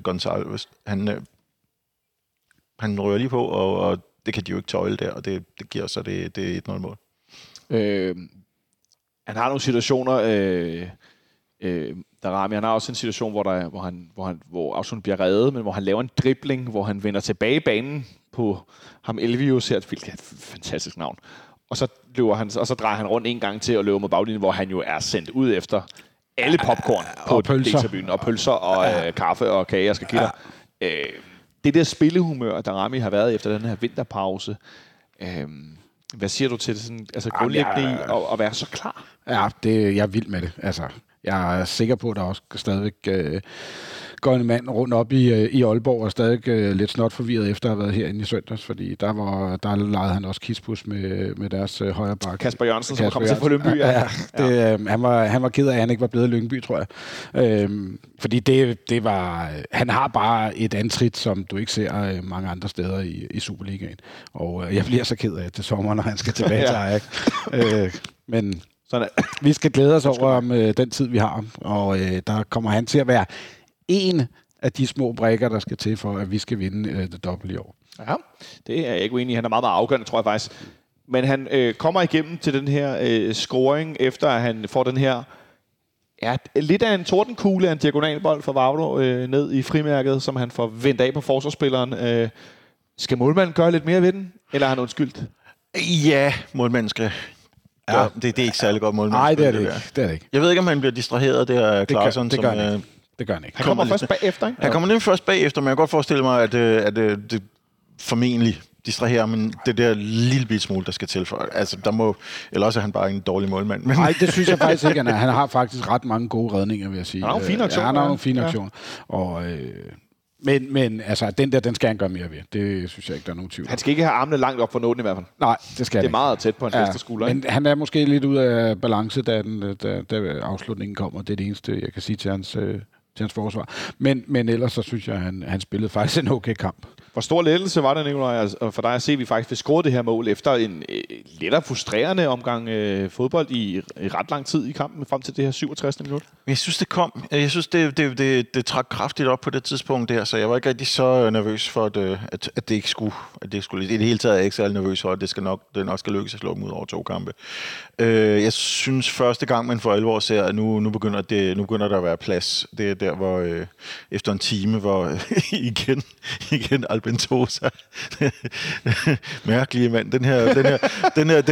Gonçalves. Han rører lige på, og det kan de jo ikke tøjle der, og det giver så det 1-0-mål. Han har nogle situationer... Daramy, han har også en situation, hvor afslutningen bliver reddet, men hvor han laver en dribling, hvor han vender tilbage i banen på ham Elvius her, hvilket er et fantastisk navn. Og så løber han, og så drejer han rundt en gang til og løber mod baglinjen, hvor han jo er sendt ud efter alle popcorn på deltagerbyen, og pølser og kaffe og kage og skakilder. Det der spillehumør, Daramy har været efter den her vinterpause, hvad siger du til det sådan, altså grundlæggende i at være så klar? Ja, jeg er vild med det, altså. Jeg er sikker på, at der også stadigvæk går en mand rundt op i Aalborg, og stadig lidt snot forvirret efter at have været herinde i søndags, fordi der legede han også kispus med deres højre bakke. Kasper Jørgensen, som kom til fra Lyngby. Ja. Han var ked af, at han ikke var blevet i Lyngby, tror jeg. Fordi det var... Han har bare et antrit, som du ikke ser mange andre steder i Superligaen. Og jeg bliver så ked af det sommer, når han skal tilbage til Ajax. Men... Sådan. Vi skal glæde os over om den tid, vi har, og der kommer han til at være en af de små brækker, der skal til for, at vi skal vinde det dobbelt i år. Ja, det er jeg ikke uenig i. Han er meget, meget afgørende, tror jeg faktisk. Men han kommer igennem til den her scoring, efter at han får den her lidt af en tordenkugle af en diagonalbold fra Vavro ned i frimærket, som han får vendt af på forsvarsspilleren. Skal målmanden gøre lidt mere ved den, eller er han undskyldt? Ja, målmanden skal... Ja, det er ikke særlig godt målmand. Nej, det er det ikke. Jeg ved ikke, om han bliver distraheret der, Claesson. Det gør han ikke. Han kommer først bagefter, ikke? Han kommer nemlig først bagefter, men jeg kan godt forestille mig, at det formentlig distraherer, men det der lille bit smule, der skal til for. Altså, der må... Eller også er han bare en dårlig målmand. Nej, det synes jeg faktisk ikke, han er. Han har faktisk ret mange gode redninger, vil jeg sige. Han har nogle fine aktioner. Og... Men altså, den skal han gøre mere ved. Det synes jeg ikke, der er nogen tvivl. Han skal ikke have armene langt op for nåden i hvert fald. Nej, det skal han. Det er meget tæt på hans venstre skulder. Men han er måske lidt ud af balance, da afslutningen kommer. Det er det eneste, jeg kan sige til hans til hans forsvar. Men ellers så synes jeg, at han spillede faktisk en okay kamp. Hvor stor lettelse var det, Nikolaj, for dig at se, at vi faktisk fik scoret det her mål efter en lidt frustrerende omgang fodbold i ret lang tid i kampen, frem til det her 67. minut? Jeg synes, det kom. Jeg synes, det trak kraftigt op på det tidspunkt der, så jeg var ikke rigtig så nervøs for, at det ikke skulle. I det hele taget er jeg ikke særlig nervøs for, at det nok skal lykkes at slå dem ud over to kampe. Jeg synes, første gang, man for 11 år ser, at nu begynder der at være plads. Det er der, hvor efter en time, hvor igen Albentosa, mærkelige mand, den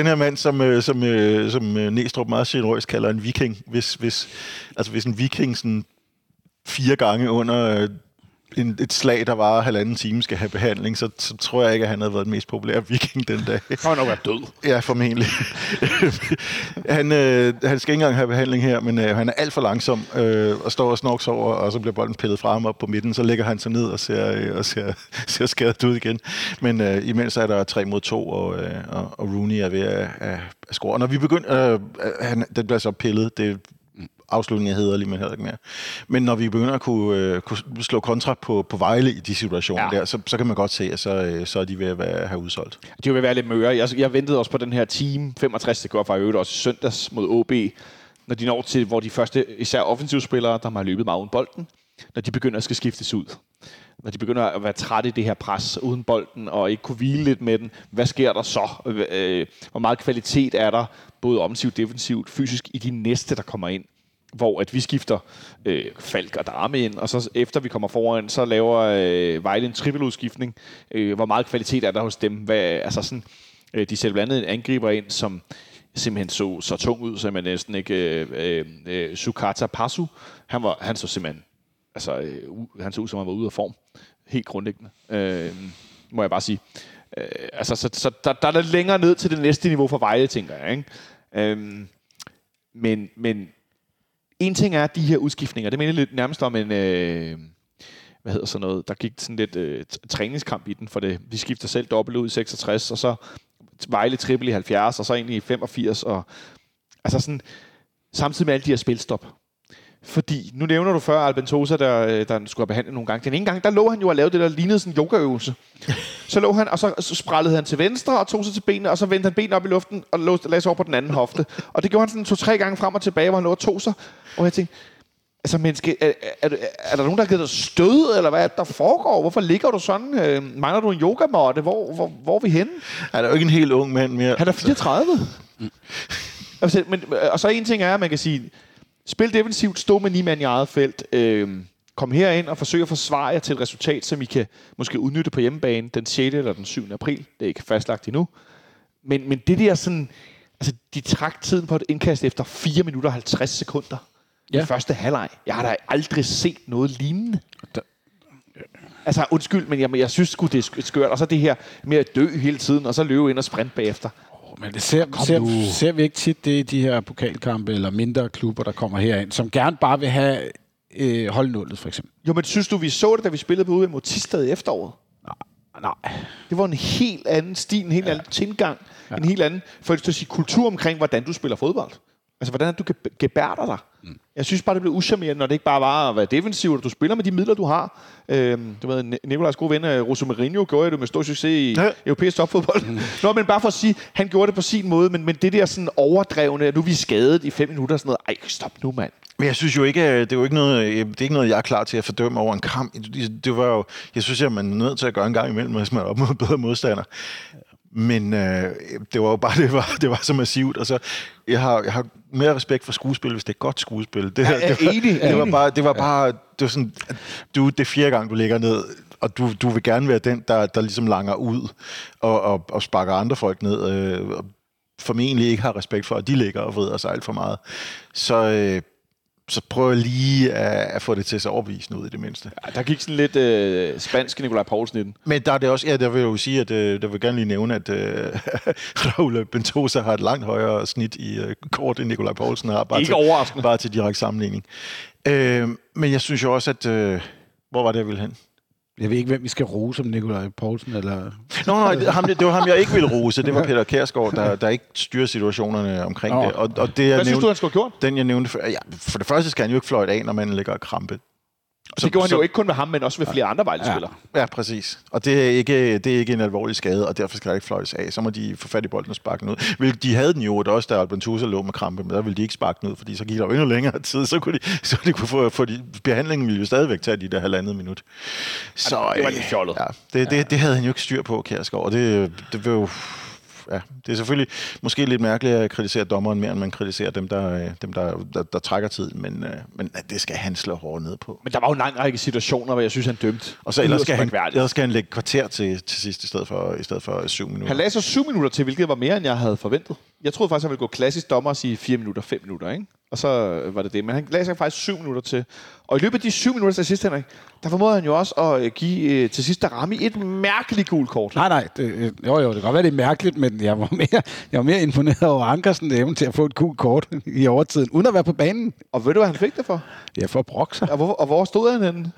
her mand, som Neestrup meget generøst kalder en viking, hvis en viking sådan 4 gange under et slag, der varer 1,5 time, skal have behandling, så tror jeg ikke, at han havde været den mest populære viking den dag. Han har nok været død. Ja, formentlig. Han skal ikke engang have behandling her, men han er alt for langsom og står og snorks over, og så bliver bolden pillet fra ham op på midten, så ligger han sig ned og ser skadet ud igen. Men imens er der 3-2, og Rooney er ved at score. Og når vi begynder... den bliver så pillet, det afslutningen hedder lige, men heller ikke mere. Men når vi begynder at kunne slå kontra på Vejle i de situationer der, så kan man godt se, at så er de ved at have udsolgt. De vil være lidt møre. Jeg ventede også på den her time 65, det går fra øvrigt også søndags mod OB, når de når til, hvor de første, især offensivspillere, der har løbet meget uden bolden, når de begynder at skal skiftes ud. Når de begynder at være trætte i det her pres uden bolden, og ikke kunne hvile lidt med den. Hvad sker der så? Hvor meget kvalitet er der, både offensivt, defensivt, fysisk, i de næste, der kommer ind? Hvor at vi skifter Falk og Daramy ind, og så efter vi kommer foran, så laver Vejle en trippeludskiftning. Hvor meget kvalitet er der hos dem? De sætter blandt andet en angriber ind, som simpelthen så tung ud, så man næsten ikke... Sukata Pasu, han så simpelthen... han så ud, som han var ude af form. Helt grundlæggende, må jeg bare sige. Der er længere ned til det næste niveau for Vejle, tænker jeg. Ikke? Men en ting er de her udskiftninger. Det minder lidt nærmest om en der gik sådan lidt træningskamp i den, for det. Vi skifter selv dobbelt ud i 66, og så Vejle triple i 70, og så egentlig i 85, og sådan samtidig med alle de her spilstop. Fordi nu nævner du før Albentosa, der skulle have behandlet nogle gange. Den ene gang, der lå han jo og lavede det, der lignede sådan en yogaøvelse. Så lå han, og så sprællede han til venstre og tog sig til benene, og så vendte han benene op i luften og lagde sig over på den anden hofte. Og det gjorde han sådan 2-3 gange frem og tilbage, hvor han lå og tog sig. Og jeg tænkte, menneske, er der nogen, der har givet dig stød, eller hvad der foregår? Hvorfor ligger du sådan? Mangler du en yogamåtte? Hvor er vi henne? Han er jo ikke en helt ung mand mere. Han er 34. Og så en ting er, at man kan sige... Spil defensivt, stå med 9 mand i eget felt. Kom herind og forsøg at forsvare jer til et resultat, som I kan måske udnytte på hjemmebane den 6. eller den 7. april. Det er ikke fastlagt endnu. Men det der sådan... de trak tiden på et indkast efter 4 minutter og 50 sekunder. Ja. I første halvleg. Jeg har da aldrig set noget lignende. Undskyld, men jeg synes sgu, det er skørt. Og så det her med at dø hele tiden, og så løbe ind og sprint bagefter. Men det ser vi ikke tit, det er de her pokalkampe eller mindre klubber, der kommer herind, som gerne bare vil have holdnullet, for eksempel. Jo, men synes du, vi så det, da vi spillede på ude mod Thisted i efteråret? Nej. Det var en helt anden stil, en helt anden tilgang, en helt anden kultur omkring, hvordan du spiller fodbold. Hvordan du gebærder dig. Mm. Jeg synes bare, det blev uschammerende, når det ikke bare var at være defensiv, og du spiller med de midler, du har. Du ved, Nikolajs gode ven, Rosso Mourinho, gjorde det med stor succes i europæisk topfodbold. Mm. Nå, men bare for at sige, han gjorde det på sin måde, men det der sådan overdrevne, at nu er vi skadet i 5 minutter, sådan noget, ej, stop nu, mand. Men jeg synes jo ikke, det er ikke noget, jeg er klar til at fordømme over en kamp. Det var jo, jeg synes, at man er nødt til at gøre en gang imellem, hvis man er op mod bedre modstander. Men det var jo bare, det var så massivt. Altså, jeg har mere respekt for skuespil, hvis det er godt skuespil. Det var sådan, du, det 4. gang, du ligger ned, og du vil gerne være den, der ligesom langer ud og sparker andre folk ned, og formentlig ikke har respekt for, at de ligger og vrider sig alt for meget. Så prøv lige at få det til sig overbevisende ud i det mindste. Ja, der gik sådan lidt spansk Nikolaj Poulsen i den. Men der er det også, der vil jeg jo sige, at der vil gerne lige nævne, at Raúl Albentosa har et langt højere snit i kort, end Nikolaj Poulsen har. Bare ikke overraskende. Bare til direkte sammenligning. Men jeg synes jo også, at... hvor var det, jeg ville hen? Jeg ved ikke, hvem vi skal rose, om Nikolaj Poulsen eller... Nej, det var ham, jeg ikke ville rose. Det var Peter Kærskov, der ikke styrer situationerne omkring det. Hvad synes du, han skulle have gjort? Den, jeg nævnte for det første skal han jo ikke fløjte af, når man ligger og krampe. Og det gjorde han jo ikke kun med ham, men også med flere andre Vejle-spillere. Ja, præcis. Og det er ikke en alvorlig skade, og derfor skal der ikke fløjtes af. Så må de få fat i bolden og sparke den ud. De havde den jo også, da Albentosa lå med krampe, men der ville de ikke sparke den ud, fordi så gik der jo endnu længere tid, så kunne de få behandlingen ville jo stadigvæk tage de der halvandet minut. Så altså, det var lidt fjollet. Ja, det havde han jo ikke styr på, Kærskov, og det var jo... Ja, det er selvfølgelig måske lidt mærkeligt at kritisere dommeren mere, end man kritiserer dem, der trækker tid, men det skal han slå hårdt ned på. Men der var jo en lang række situationer, hvor jeg synes, han dømte. Og så ellers skal han lægge kvarter til sidst, i stedet for 7 minutter. Han lagde så 7 minutter til, hvilket var mere, end jeg havde forventet. Jeg troede faktisk, han ville gå klassisk dommer og sige 4 minutter, 5 minutter, ikke? Og så var det det. Men han lagde sig faktisk 7 minutter til. Og i løbet af de 7 minutter til sidst, Henrik, der formåede han jo også at give til sidst Daramy et mærkeligt gult kort. Nej. Det kan godt være, det er mærkeligt, men jeg var mere imponeret over Ankersen evne til at få et gult kort i overtiden, uden at være på banen. Og ved du, hvad han fik det for? Ja, for at brokke sig. Og hvor stod han henne?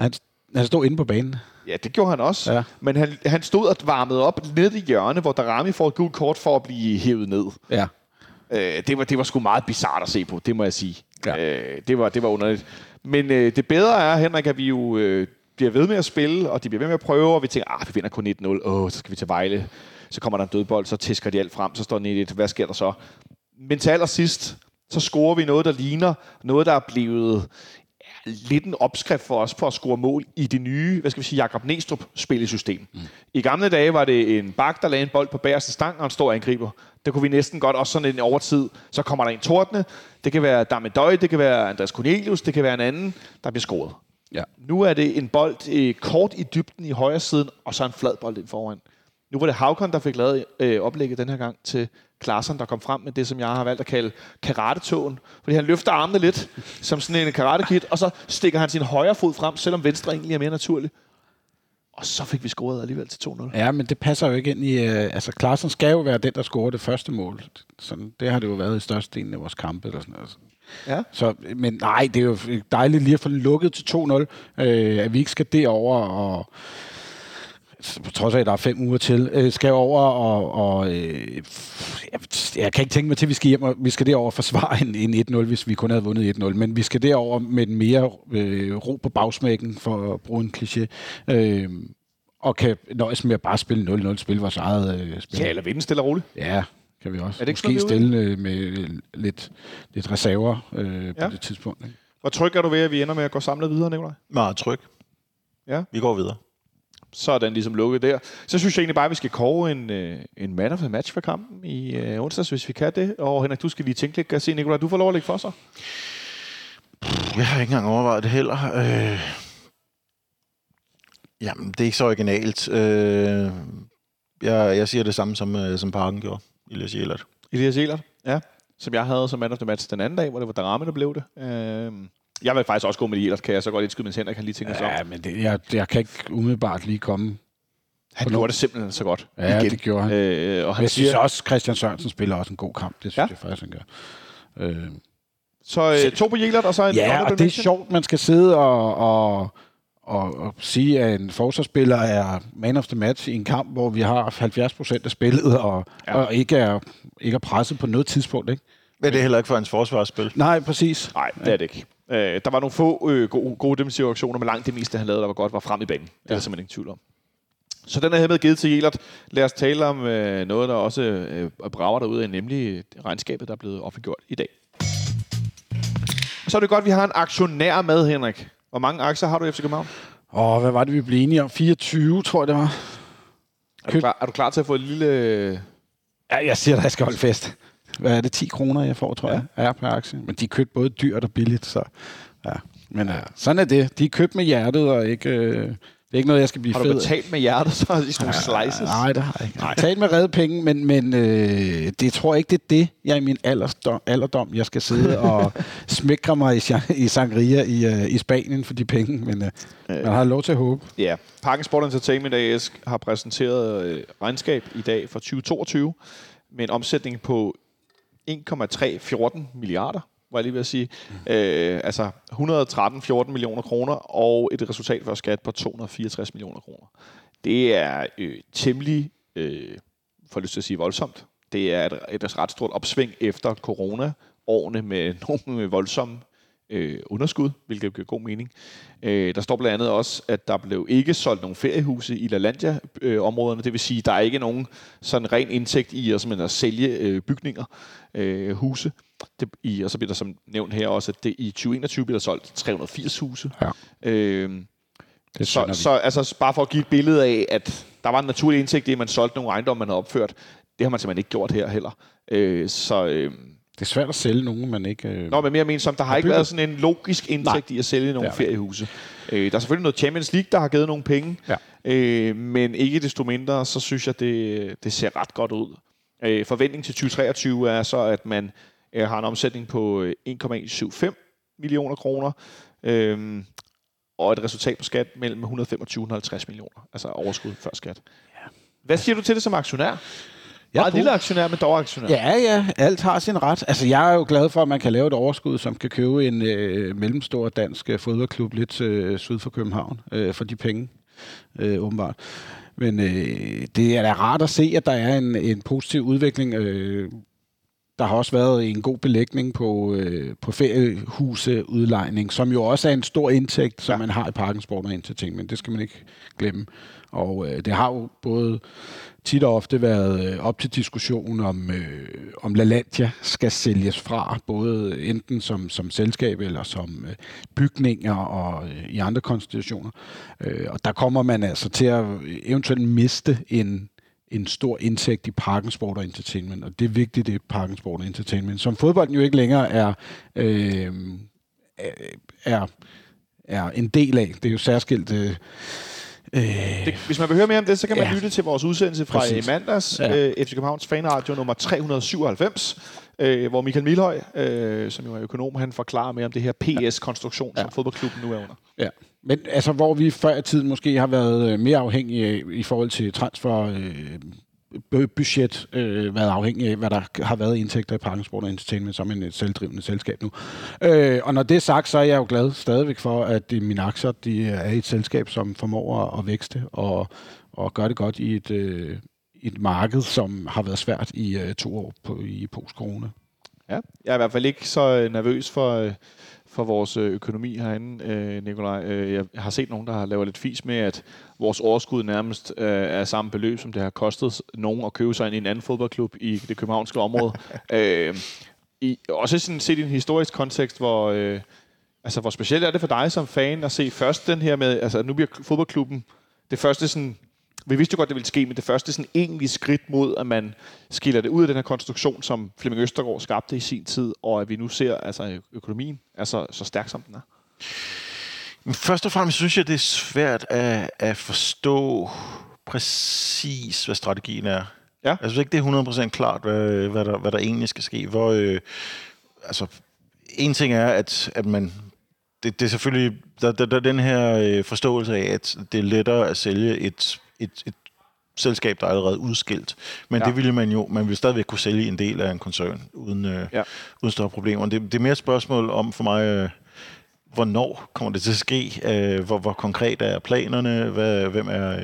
Han stod inde på banen. Ja, det gjorde han også. Ja. Men han stod og varmede op nede i hjørnet, hvor Daramy får et gult kort for at blive hævet ned. Ja. Det var sgu meget bizarrt at se på, det må jeg sige. Ja. Det var underligt. Men det bedre er, Henrik, at vi jo bliver ved med at spille, og de bliver ved med at prøve, og vi tænker, vi vinder kun 1-0, så skal vi til Vejle. Så kommer der en dødbold, så tæsker de alt frem, så står den 1-1. Hvad sker der så? Men til allersidst, så scorer vi noget, der ligner noget, der er blevet... lidt en opskrift for os på at score mål i det nye, Jakob Neestrup spillesystem. Mm. I gamle dage var det en bak, der lagde en bold på bagerste stang, og en stor angriber. Der kunne vi næsten godt, også sådan en overtid, så kommer der en tordne. Det kan være Damedøj, det kan være Andreas Cornelius, det kan være en anden, der bliver scoret. Ja. Nu er det en bold kort i dybden i højre siden, og så en flad bold ind foran. Nu var det Havkon, der fik lavet oplægget den her gang til Claesson, der kom frem med det, som jeg har valgt at kalde karate-tågen. Fordi han løfter armene lidt, som sådan en karate-kid, og så stikker han sin højre fod frem, selvom venstre egentlig er mere naturlig. Og så fik vi scoret alligevel til 2-0. Ja, men det passer jo ikke ind i... Claesson skal jo være den, der scorer det første mål. Sådan, det har det jo været i størstedelen af vores kampe. Eller sådan noget. Ja. Så, men nej, det er jo dejligt lige at få lukket til 2-0, at vi ikke skal derover og... på trods af, at der er 5 uger til, skal over, jeg kan ikke tænke mig til, at vi skal hjem, og vi skal derover forsvare en 1-0, hvis vi kun havde vundet 1-0, men vi skal derover med mere ro på bagsmækken, for at bruge en kliché, og kan nøjes med at bare spille 0-0, spille vores eget spil. Ja, eller vinde stille og roligt. Ja, kan vi også. Er det ikke måske stille med lidt reserver på det tidspunkt. Ikke? Hvor tryg er du ved, at vi ender med at gå samlet videre, Nikolaj? Meget tryg. Ja. Vi går videre. Så er den ligesom lukket der. Så synes jeg egentlig bare, at vi skal kåre en man of the match for kampen i onsdags, hvis vi kan det. Og Henrik, du skal lige tænke lidt. Se, Nikolaj, du får lov at lægge for sig. Jeg har ikke engang overvejet det heller. Jamen, det er ikke så originalt. Jeg siger det samme, som Parken gjorde. Elias Jelert, ja. Som jeg havde som man of the match den anden dag, hvor det var Daramy, der blev det. Jeg vil faktisk også gå med Jelert, kan jeg så godt indskyde, mens Henrik kan lige tænke sig om. Ja, men det, jeg kan ikke umiddelbart lige komme. Han gjorde det simpelthen så godt. Ja, det gjorde han. Og han synes også, Christian Sørensen spiller også en god kamp. Det synes jeg faktisk, han gør. Så 2 på Jelert, og så en... Ja, og det er sjovt, man skal sidde og sige, at en forsvarsspiller er man of the match i en kamp, hvor vi har 70% af spillet, og ikke er presset på noget tidspunkt, ikke? Men det er heller ikke for hans forsvarsspil. Nej, præcis. Nej, det er det ikke. Der var nogle få gode defensive aktioner, men langt det meste, han lavede, der var godt, var frem i banen. Det er der simpelthen ingen tvivl om. Så den er hermed givet til Jelert. Lad os tale om noget, der også brager derude, nemlig regnskabet, der er blevet offentliggjort i dag. Så er det godt, at vi har en aktionær med, Henrik. Hvor mange aktier har du i FC København? Hvad var det, vi blev enige om? 24, tror jeg, det var. Er du klar til at få et lille... Ja, jeg siger dig, jeg skal holde fest. Hvad er det, 10 kroner, jeg får, tror jeg, er per aktie. Men de er købt både dyrt og billigt, så ja. Men sådan er det. De er købt med hjertet, og ikke, det er ikke noget, jeg skal blive fed af. Har du betalt med hjertet, så er det sådan nogle slices? Nej, det har jeg ikke. Jeg har betalt med redde penge, men det tror jeg ikke, det er det, jeg i min alderdom, jeg skal sidde og smækre mig i sangria i Spanien for de penge. Men man har lov til at håbe. Ja. Parken Sport Entertainment AS har præsenteret regnskab i dag for 2022 med en omsætning på 1,314 milliarder, var jeg lige ved at sige. Altså 113,14 millioner kroner, og et resultat for skat på 264 millioner kroner. Det er temmelig, for lyst til at sige, voldsomt. Det er et ret stort opsving efter corona-årene med nogle voldsomme underskud, hvilket giver god mening. Der står blandt andet også, at der blev ikke solgt nogen feriehuse i LaLandia-områderne. Det vil sige, at der er ikke nogen sådan ren indtægt i at sælge bygninger, huse. Og så bliver der som nævnt her også, at det i 2021 bliver der solgt 380 huse. Ja. Så altså, bare for at give et billede af, at der var en naturlig indtægt i, at man solgte nogle ejendomme, man havde opført. Det har man simpelthen ikke gjort her heller. Det er svært at sælge nogen, man ikke... Nå, men mere mener som, der har ikke været sådan en logisk indtægt i at sælge nogle feriehuse. Der er selvfølgelig noget Champions League, der har givet nogle penge, men ikke desto mindre, så synes jeg, det ser ret godt ud. Forventningen til 2023 er så, at man har en omsætning på 1,175 millioner kroner, og et resultat på skat mellem 125 og 150 millioner, altså overskud før skat. Hvad siger du til det som aktionær? Jeg er lille aktionær, men dog aktionær. Ja, alt har sin ret. Altså, jeg er jo glad for, at man kan lave et overskud, som kan købe en mellemstor dansk fodboldklub lidt syd for København for de penge, åbenbart. Men det er da rart at se, at der er en positiv udvikling. Der har også været en god belægning på feriehuseudlejning, som jo også er en stor indtægt, som man har i Parken Sport og Entertainment, men det skal man ikke glemme. Og det har jo både tit og ofte været op til diskussion om LaLandia skal sælges fra, både enten som selskab eller som bygninger og i andre konstitutioner. Og der kommer man altså til at eventuelt miste en stor indtægt i Parken Sport og Entertainment, og det er vigtigt, det er Parken Sport og Entertainment, som fodbolden jo ikke længere er en del af. Det er jo særskilt... Hvis man vil høre mere om det, så kan man lytte til vores udsendelse fra i mandags, FC Københavns Fanradio nummer 397, hvor Michael Milhøj, som jo er økonom, han forklarer mere om det her PS-konstruktion, som fodboldklubben nu er under. Ja. Men altså, hvor vi før i tiden måske har været mere afhængige af, i forhold til transferbudget, været afhængige af, hvad der har været indtægter i Parken Sport og Entertainment, som en selvdrivende selskab nu. Og når det er sagt, så er jeg jo glad stadigvæk for, at mine aktier de er et selskab, som formår at vækste og gøre det godt i et marked, som har været svært i 2 år i post-corona. Ja, jeg er i hvert fald ikke så nervøs for vores økonomi herinde, Nikolaj. Jeg har set nogen, der har lavet lidt fis med, at vores overskud nærmest er samme beløb, som det har kostet nogen at købe sig ind i en anden fodboldklub i det københavnske område. Også sådan set i en historisk kontekst, hvor specielt er det for dig som fan at se først den her med, altså nu bliver fodboldklubben det første sådan... Vi vidste jo godt, det ville ske, men det første sådan egentlig skridt mod, at man skiller det ud af den her konstruktion, som Flemming Østergaard skabte i sin tid, og at vi nu ser, altså økonomien er så stærk, som den er. Først og fremmest synes jeg, det er svært at forstå præcis, hvad strategien er. Ja. Jeg synes ikke, det er 100% klart, hvad der egentlig skal ske. En ting er, at man... Det er selvfølgelig der den her forståelse af, at det er lettere at sælge et selskab, der er allerede udskilt. Men det ville man ville stadigvæk kunne sælge en del af en koncern, uden større problemer. Det er mere et spørgsmål om for mig, hvornår kommer det til at ske? Hvor konkret er planerne?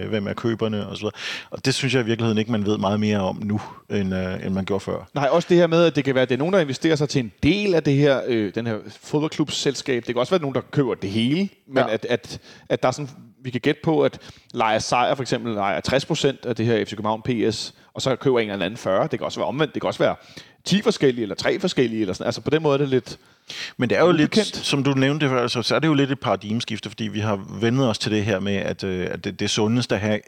Hvem er køberne? Og så videre. Og det synes jeg i virkeligheden ikke, man ved meget mere om nu, end man gjorde før. Nej, også det her med, at det kan være, at det er nogen, der investerer sig til en del af det her, den her fodboldklubsselskab. Det kan også være nogen, der køber det hele. Men at der er sådan, vi kan gætte på, at Lejer Sejr for eksempel lejer 60% af det her FC København PS, og så køber en eller anden 40. Det kan også være omvendt. Det kan også være 10 forskellige, eller 3 forskellige, eller sådan. Altså på den måde er det lidt... Men det er jo lidt, som du nævnte før, så er det jo lidt et paradigmeskifte, fordi vi har vendet os til det her med, at det sundeste at have,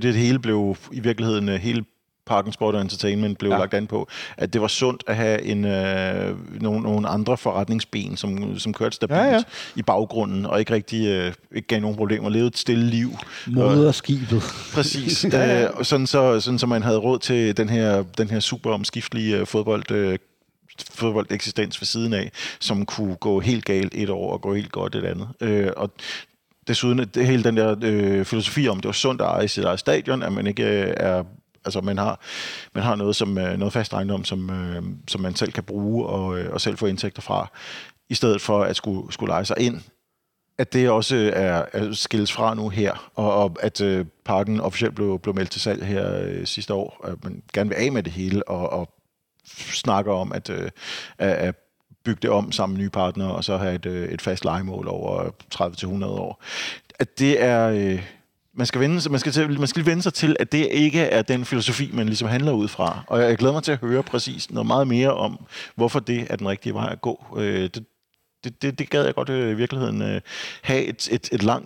det hele blev i virkeligheden, hele Parken Sport og Entertainment blev lagt an på, at det var sundt at have nogle andre forretningsben, som kørte stabilt i baggrunden, og ikke rigtig ikke gav nogen problemer, levede et stille liv. Moderskibet. Præcis. Sådan så man havde råd til den her super omskiftelige fodbold eksistens ved siden af, som kunne gå helt galt et år og gå helt godt et andet. Og desuden hele den der filosofi om, det var sundt at eje sit eget stadion, at man ikke er... Altså man har noget som noget fast ejendom, som man selv kan bruge og selv få indtægter fra, i stedet for at skulle leje sig ind. At det også er skilles fra nu her, og at Parken officielt blev meldt til salg her sidste år. At man gerne vil af med det hele og snakker om at bygge det om sammen med nye partnere, og så have et fast lejemål over 30-100 år. At det er... Man skal vende sig til, at det ikke er den filosofi, man ligesom handler ud fra. Og jeg glæder mig til at høre præcis noget meget mere om, hvorfor det er den rigtige vej at gå. Det gad jeg godt i virkeligheden have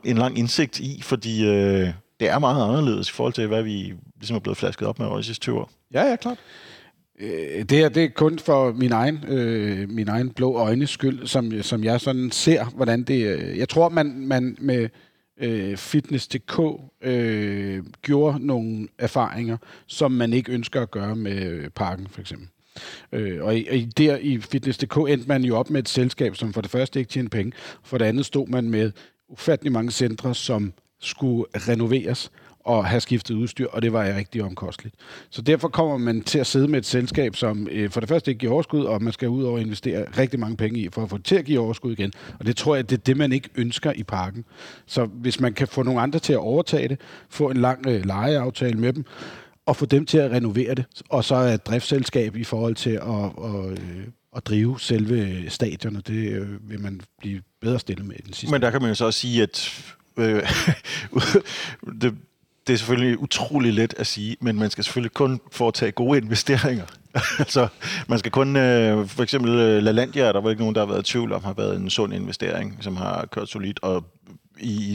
en lang indsigt i, fordi det er meget anderledes i forhold til, hvad vi ligesom er blevet flasket op med over de sidste 20 år. Ja, klart. Det er kun for min egen blå øjnes skyld, som jeg sådan ser, hvordan det... Jeg tror, man med... Fitness.dk gjorde nogle erfaringer, som man ikke ønsker at gøre med Parken, for eksempel. Og i Fitness.dk endte man jo op med et selskab, som for det første ikke tjente penge, for det andet stod man med ufattelig mange centre, som skulle renoveres og have skiftet udstyr, og det var rigtig omkosteligt. Så derfor kommer man til at sidde med et selskab, som for det første ikke giver overskud, og man skal ud og investere rigtig mange penge i, for at få det til at give overskud igen. Og det tror jeg, det er det, man ikke ønsker i Parken. Så hvis man kan få nogle andre til at overtage det, få en lang lejeaftale med dem, og få dem til at renovere det, og så er driftsselskab i forhold til at drive selve stadion, og det vil man blive bedre stillet med i den sidste. Men der kan man jo så også sige, at det er selvfølgelig utrolig let at sige, men man skal selvfølgelig kun foretage gode investeringer. Altså, man skal kun... for eksempel LaLandia, der var ikke nogen, der har været i tvivl om, har været en sund investering, som har kørt solidt, og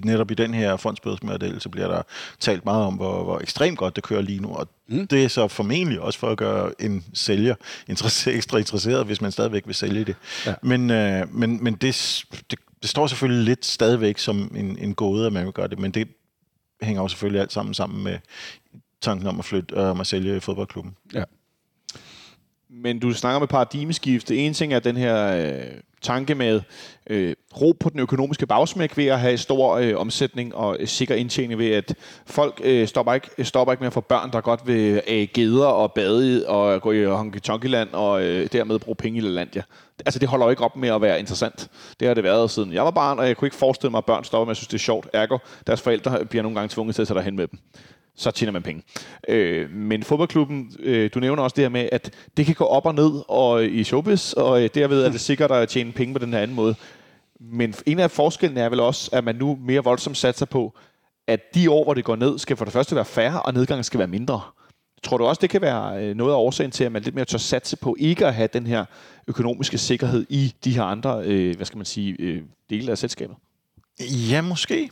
netop i den her fondsbødsmodel, så bliver der talt meget om, hvor ekstremt godt det kører lige nu, og det er så formentlig også for at gøre en sælger ekstra interesseret, hvis man stadigvæk vil sælge det. Ja. Men det står selvfølgelig lidt stadigvæk som en gåde, at man vil gøre det, men det hænger jo selvfølgelig alt sammen med tanken om at flytte og sælge fodboldklubben. Ja. Men du snakker med paradigmeskifte. En ting er den her tanke med ro på den økonomiske bagsmæk ved at have stor omsætning og sikker indtjening ved, at folk stopper ikke med at få børn, der godt vil geder og bade og gå i honky-tonky-land og dermed bruge penge i LaLandia. Altså, det holder jo ikke op med at være interessant. Det har det været siden jeg var barn, og jeg kunne ikke forestille mig, at børn stopper med at synes, det er sjovt. Ergo, deres forældre bliver nogle gange tvunget til at tage derhen med dem. Så tjener man penge. Men fodboldklubben, du nævner også det her med, at det kan gå op og ned og i showbiz, og derved er det sikkert at tjene penge på den her anden måde. Men en af forskellene er vel også, at man nu mere voldsomt satser på, at de år, hvor det går ned, skal for det første være færre, og nedgangen skal være mindre. Tror du også, det kan være noget af årsagen til, at man lidt mere tør satse på ikke at have den her økonomiske sikkerhed i de her andre, dele af selskabet? Ja, måske.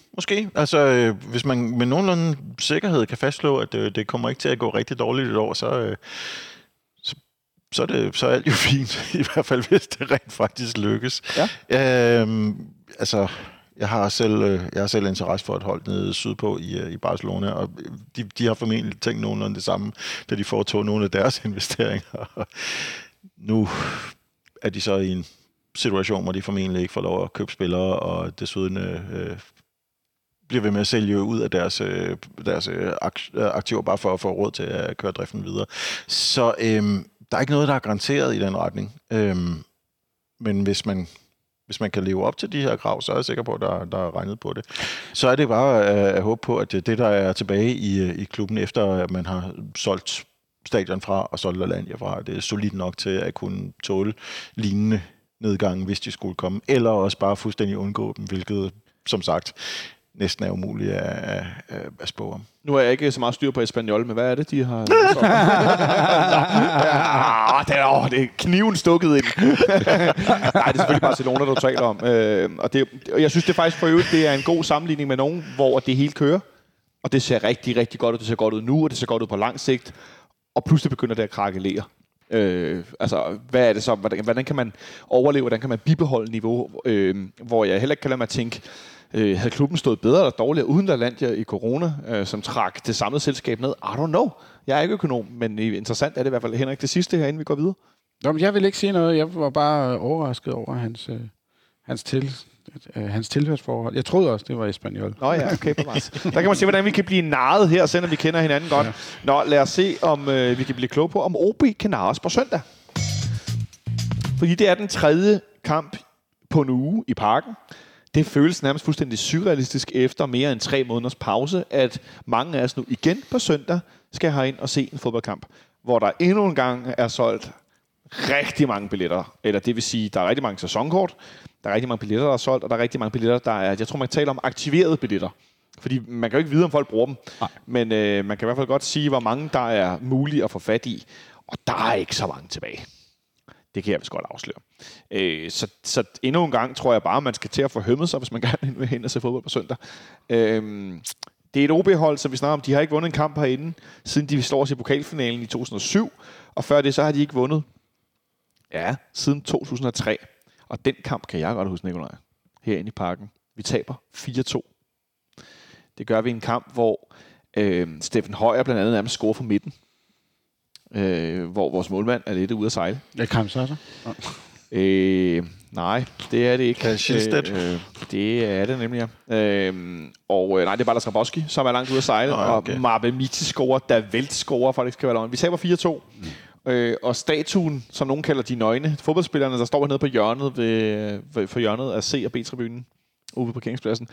Altså, hvis man med nogenlunde sikkerhed kan fastslå, at det kommer ikke til at gå rigtig dårligt et år, så er alt jo fint, i hvert fald hvis det rent faktisk lykkes. Ja. Jeg har selv interesse for et hold nede sydpå i Barcelona, og de har formentlig tænkt nogenlunde det samme, da de foretog nogle af deres investeringer. Nu er de så i en situation, hvor de formentlig ikke får lov at købe spillere, og desuden bliver ved med at sælge ud af deres aktiver, bare for at få råd til at køre driften videre. Så der er ikke noget, der er garanteret i den retning. Men hvis man kan leve op til de her krav, så er jeg sikker på, at der er regnet på det. Så er det bare at håbe på, at det, der er tilbage i klubben, efter at man har solgt stadion fra og solgt LaLandia fra, det er solidt nok til at kunne tåle lignende nedgangen, hvis de skulle komme, eller også bare fuldstændig undgå dem, hvilket, som sagt, næsten er umuligt at spå om. Nu er jeg ikke så meget styr på Espanyol, men hvad er det, de har? Det er kniven stukket ind. Nej, det er selvfølgelig Barcelona, du taler om. Og jeg synes, det er faktisk for øvrigt, det er en god sammenligning med nogen, hvor det hele kører, og det ser rigtig, rigtig godt ud. Det ser godt ud nu, og det ser godt ud på lang sigt, og pludselig begynder det at krakelere. Hvad er det så? Hvordan kan man overleve? Hvordan kan man bibeholde niveau? Hvor jeg heller ikke kan lade mig tænke, havde klubben stået bedre eller dårligere uden LaLandia i corona, som trak det samlede selskab ned? I don't know. Jeg er ikke økonom, men interessant er det i hvert fald. Henrik, det sidste her, inden vi går videre. Nå, men jeg vil ikke sige noget. Jeg var bare overrasket over hans tilhørsforhold. Jeg troede også, det var Espanyol. Nå ja, okay, på Mars. Der kan man se, hvordan vi kan blive narret her, selvom vi kender hinanden godt. Ja. Nå, lad os se, om vi kan blive kloge på, om OB kan narre os på søndag. Fordi det er den tredje kamp på en uge i Parken. Det føles nærmest fuldstændig surrealistisk efter mere end 3 måneders pause, at mange af os nu igen på søndag skal herind og se en fodboldkamp, hvor der endnu en gang er solgt rigtig mange billetter. Eller det vil sige, der er rigtig mange sæsonkort, der er rigtig mange billetter, der er solgt, og der er rigtig mange billetter, der er... Jeg tror, man taler om aktiverede billetter. Fordi man kan jo ikke vide, om folk bruger dem. Nej. Men man kan i hvert fald godt sige, hvor mange der er mulige at få fat i. Og der er ikke så mange tilbage. Det kan jeg vist godt afsløre. Så endnu en gang tror jeg bare, man skal til at få hømmet sig, hvis man gerne vil hen og se fodbold på søndag. Det er et OB-hold, som vi snakker om. De har ikke vundet en kamp herinde, siden de slår os i pokalfinalen i 2007. Og før det, så har de ikke vundet siden 2003. Og den kamp kan jeg godt huske, Nikolaj, herinde i Parken. Vi taber 4-2. Det gør vi i en kamp, hvor Steffen Højer blandt andet nærmest scorer fra midten. Hvor vores målmand er lidt ude at sejle. Det kan så nej, det er det ikke. Det er det nemlig, ja. Nej, det er bare Trabowski, som er langt ude at sejle. Okay. Og Mabemiti scorer, Davelt scorer, for det skal være løgn. Vi taber 4-2. Og statuen, som nogen kalder de nøgne, fodboldspillerne, der står hernede på hjørnet for hjørnet af C- og B-tribunen ude på parkeringspladsen.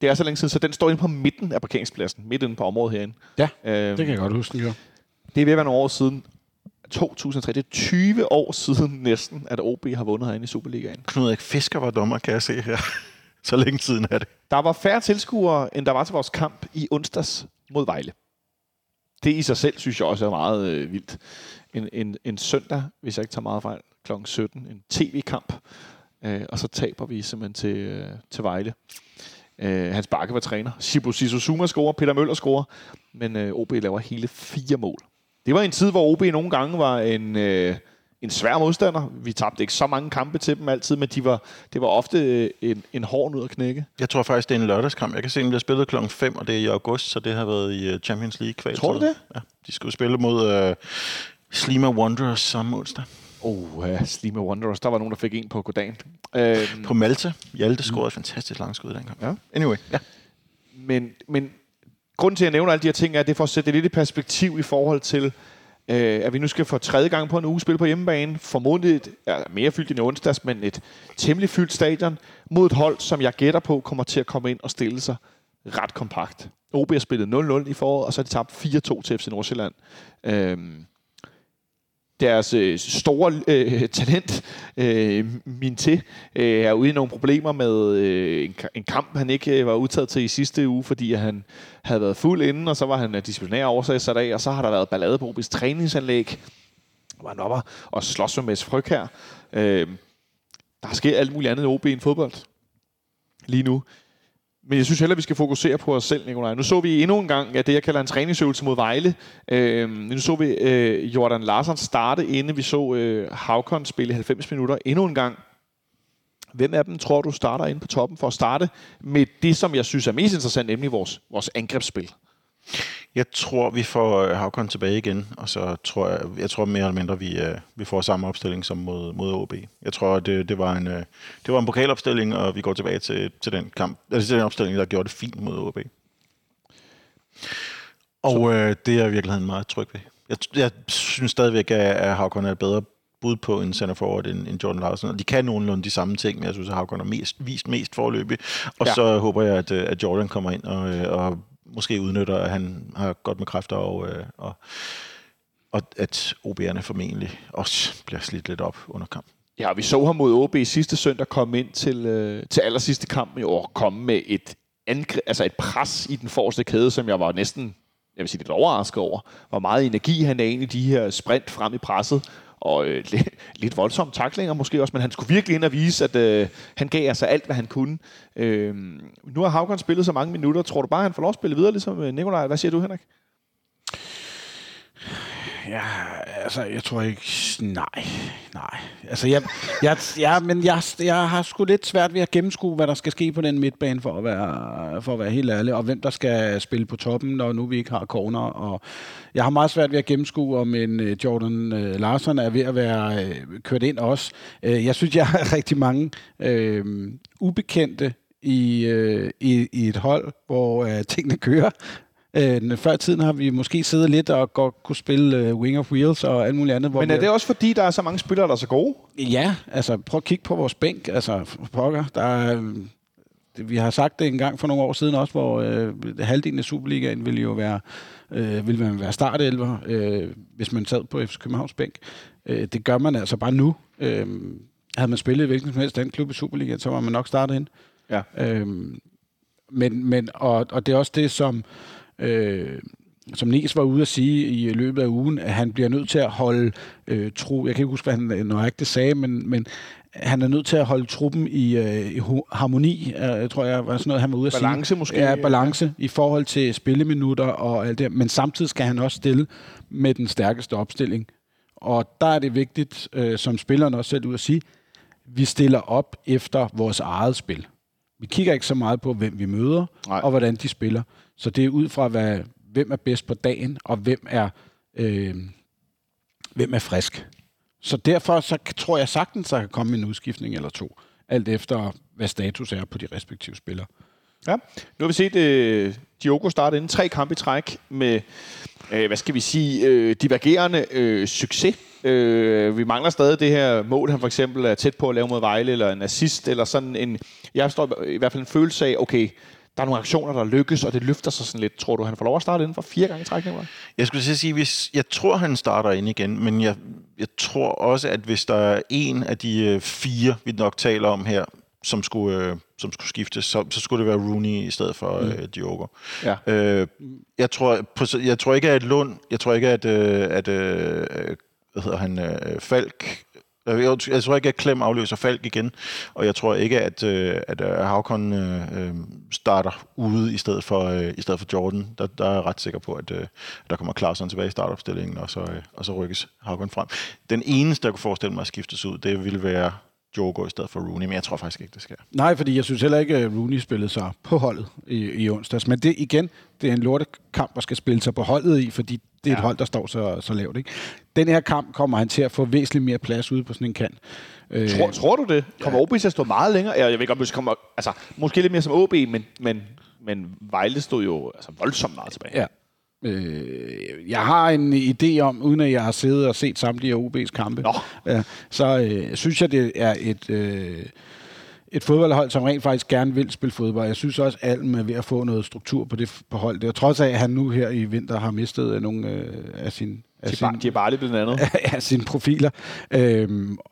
Det er så længe siden, så den står inde på midten af parkeringspladsen. Midt inde på området herinde. Ja, det kan jeg godt huske, jo. Det er ved at være nogle år siden. 2003, det er 20 år siden næsten, at OB har vundet herinde i Superligaen. Knud Erik Fisker var dommer, kan jeg se her. Så længe siden er det. Der var færre tilskuere, end der var til vores kamp i onsdags mod Vejle. Det i sig selv, synes jeg også er meget vildt. En søndag, hvis jeg ikke tager meget fejl, kl. 17, en tv-kamp. Og så taber vi simpelthen til Vejle. Hans Bakke var træner. Shibu Sissoko scorer, Peter Møller scorer. Men OB laver hele 4 mål. Det var en tid, hvor OB nogle gange var en svær modstander. Vi tabte ikke så mange kampe til dem altid, men det var ofte en hård nød at knække. Jeg tror faktisk, det er en lørdagskamp. Jeg kan se, at den bliver spillet kl. 5, og det er i august, så det har været i Champions League-kval. Tror du det? Ja, de skulle spille mod Slima Wanderers samme onsdag. Slima Wanderers. Der var nogen, der fik en på goddagen. På Malta. Hjalte scorede et fantastisk langskud i den kamp. Ja. Anyway. Ja. Men grunden til, at jeg nævner alle de her ting, er, at det er for at sætte det lidt i perspektiv i forhold til, at vi nu skal for 3. gang på en uge spille på hjemmebane. Formodentlig mere fyldt end i onsdags, men et temmelig fyldt stadion mod et hold, som jeg gætter på, kommer til at komme ind og stille sig ret kompakt. OB har spillet 0-0 i foråret, og så har de tabt 4-2 til FC Nordsjælland. Deres store talent, Minte, er ude i nogle problemer med en kamp, han ikke var udtaget til i sidste uge, fordi han havde været fuld inden, og så var han disciplinær årsag sat af, og så har der været ballade på OB's træningsanlæg, hvor han oppe og slås med Mads Fryk her. Der sker alt muligt andet i OB end fodbold lige nu. Men jeg synes heller, vi skal fokusere på os selv, Nikolaj. Nu så vi endnu en gang det, jeg kalder en træningsøvelse mod Vejle. Nu så vi Jordan Larsson starte, inden vi så Havkon spille 90 minutter endnu en gang. Hvem af dem tror du starter inde på toppen for at starte med det, som jeg synes er mest interessant, nemlig vores angrebsspil? Jeg tror, vi får Havkon tilbage igen, og så tror jeg tror mere eller mindre, vi får samme opstilling som mod OB. Jeg tror, det var en pokalopstilling, og vi går tilbage til den kamp, altså til den opstilling, der gjorde det fint mod OB. Og det er jeg i virkeligheden meget tryg ved. Jeg synes stadigvæk, at Havkon er et bedre bud på en center forward end Jordan Larsson, og de kan nogenlunde de samme ting, men jeg synes, at Havkon har vist mest forløbig, og så håber jeg, at Jordan kommer ind og måske udnytter, at han har godt med kræfter, og at OB'erne formentlig også bliver slidt lidt op under kampen. Ja, vi så ham mod OB sidste søndag komme ind til allersidste kamp i år, komme med et pres i den forreste kæde, som jeg var jeg vil sige lidt overrasket over. Hvor meget energi han er inde i de her sprint frem i presset, og lidt voldsomme taklinger måske også, men han skulle virkelig ind og vise, at han gav altså alt, hvad han kunne. Nu har Havkon spillet så mange minutter. Tror du bare, han får lov at spille videre, ligesom Nikolaj? Hvad siger du, Henrik? Ja, altså, jeg tror ikke... Nej. Altså, jeg har sgu lidt svært ved at gennemskue, hvad der skal ske på den midtbane, for at være helt ærlig, og hvem der skal spille på toppen, når nu vi ikke har corner. Og jeg har meget svært ved at gennemskue, om en Jordan Larsson er ved at være kørt ind også. Jeg synes, jeg har rigtig mange ubekendte i et hold, hvor tingene kører. Før tiden har vi måske siddet lidt og godt kunne spille Wing of Wheels og alt muligt andet. Men er det også fordi, der er så mange spillere, der er så gode? Ja, altså prøv at kigge på vores bænk. Altså pokker, vi har sagt det en gang for nogle år siden også, hvor halvdelen af Superligaen ville jo være startelver, hvis man sad på FC Københavns bænk. Det gør man altså bare nu. Havde man spillet i hvilken som helst anden klub i Superligaen, så var man nok startet ind. Ja. Men det er også det, som Nis var ude at sige i løbet af ugen, at han bliver nødt til at holde tro. Jeg kan ikke huske, hvad han nøjagtigt sagde, men han er nødt til at holde truppen i harmoni, tror jeg var sådan noget, han var ude at sige. Balance måske? Ja, balance i forhold til spilleminutter og alt det. Men samtidig skal han også stille med den stærkeste opstilling. Og der er det vigtigt, som spilleren også selv ud at sige, vi stiller op efter vores eget spil. Vi kigger ikke så meget på, hvem vi møder, nej, og hvordan de spiller. Så det er ud fra, hvem er bedst på dagen, og hvem er frisk. Så derfor så tror jeg sagtens, der kan komme en udskiftning eller to, alt efter hvad status er på de respektive spillere. Ja, nu har vi set Diogo starte inden 3 kampe i træk med, divergerende succes. Vi mangler stadig det her mål, han for eksempel er tæt på at lave mod Vejle, eller en assist, eller sådan en, jeg står i hvert fald en følelse af, okay, der er nogle aktioner, der lykkes, og det løfter sig sådan lidt. Tror du, han får lov at starte inden for 4 gange i træk? Jeg skulle sige, hvis jeg tror, han starter ind igen, men jeg tror også, at hvis der er en af de 4, vi nok taler om her, som skulle skiftes, så skulle det være Rooney i stedet for Diogo. Ja. Jeg tror ikke, at Lund, jeg tror ikke, at hvad hedder han, Falk, jeg tror ikke, at Klem afløser Falk igen, og jeg tror ikke, at Havkon starter ude i stedet for Jordan. Der er jeg ret sikker på, at der kommer Claesson tilbage i startopstillingen, og så rykkes Havkon frem. Den eneste, jeg kunne forestille mig at skiftes ud, det ville være Diogo i stedet for Rooney, men jeg tror faktisk ikke, det sker. Nej, fordi jeg synes heller ikke, at Rooney spillede sig på holdet i onsdags. Men det igen, det er en lortekamp, der skal spille sig på holdet i, fordi det er et hold, der står så lavt. Ikke? Den her kamp kommer han til at få væsentligt mere plads ude på sådan en kant. Tror du det? Kommer OB til at stå meget længere? Jeg ved ikke, om det kommer... Altså, måske lidt mere som OB, men Vejle stod jo voldsomt meget tilbage. Ja. Jeg har en idé om, uden at jeg har siddet og set samtlige af OB's kampe, synes jeg, det er et fodboldhold, som rent faktisk gerne vil spille fodbold. Jeg synes også, Alm er ved at få noget struktur på holdet. Og trods af, at han nu her i vinter har mistet nogle af sine... De er bare blandt andet. Af sine profiler,